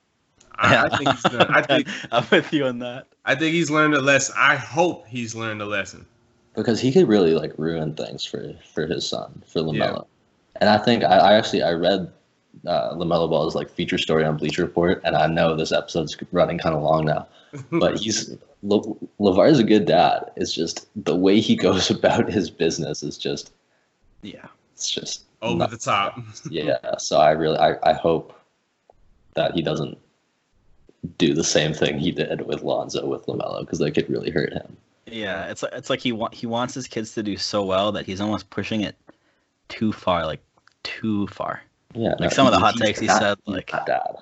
I think he's done. I'm with you on that. I think he's learned a lesson. I hope he's learned a lesson. Because he could really, like, ruin things for his son, for LaMelo. Yeah. And I think I read LaMelo Ball's like feature story on Bleacher Report, and I know this episode's running kind of long now, but LaVar's a good dad. It's just the way he goes about his business is just it's just over the top. So I hope that he doesn't do the same thing he did with Lonzo with LaMelo, because that could really hurt him. Yeah, it's like he wants his kids to do so well that he's almost pushing it too far. Yeah, like some of the hot takes he said, like that dad.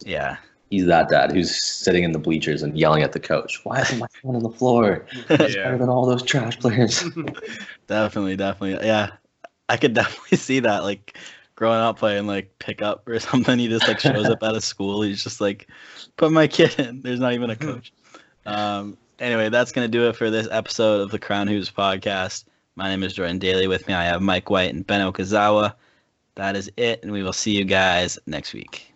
Yeah, he's that dad who's sitting in the bleachers and yelling at the coach, "Why isn't my son on the floor? That's better than all those trash players." definitely, yeah. I could definitely see that, like growing up playing like pickup or something. He just like shows up out of school. He's just like, "Put my kid in." There's not even a coach. Anyway, that's gonna do it for this episode of the Crown Hoops Podcast. My name is Jordan Daly. With me, I have Mike White and Ben Okazawa. That is it, and we will see you guys next week.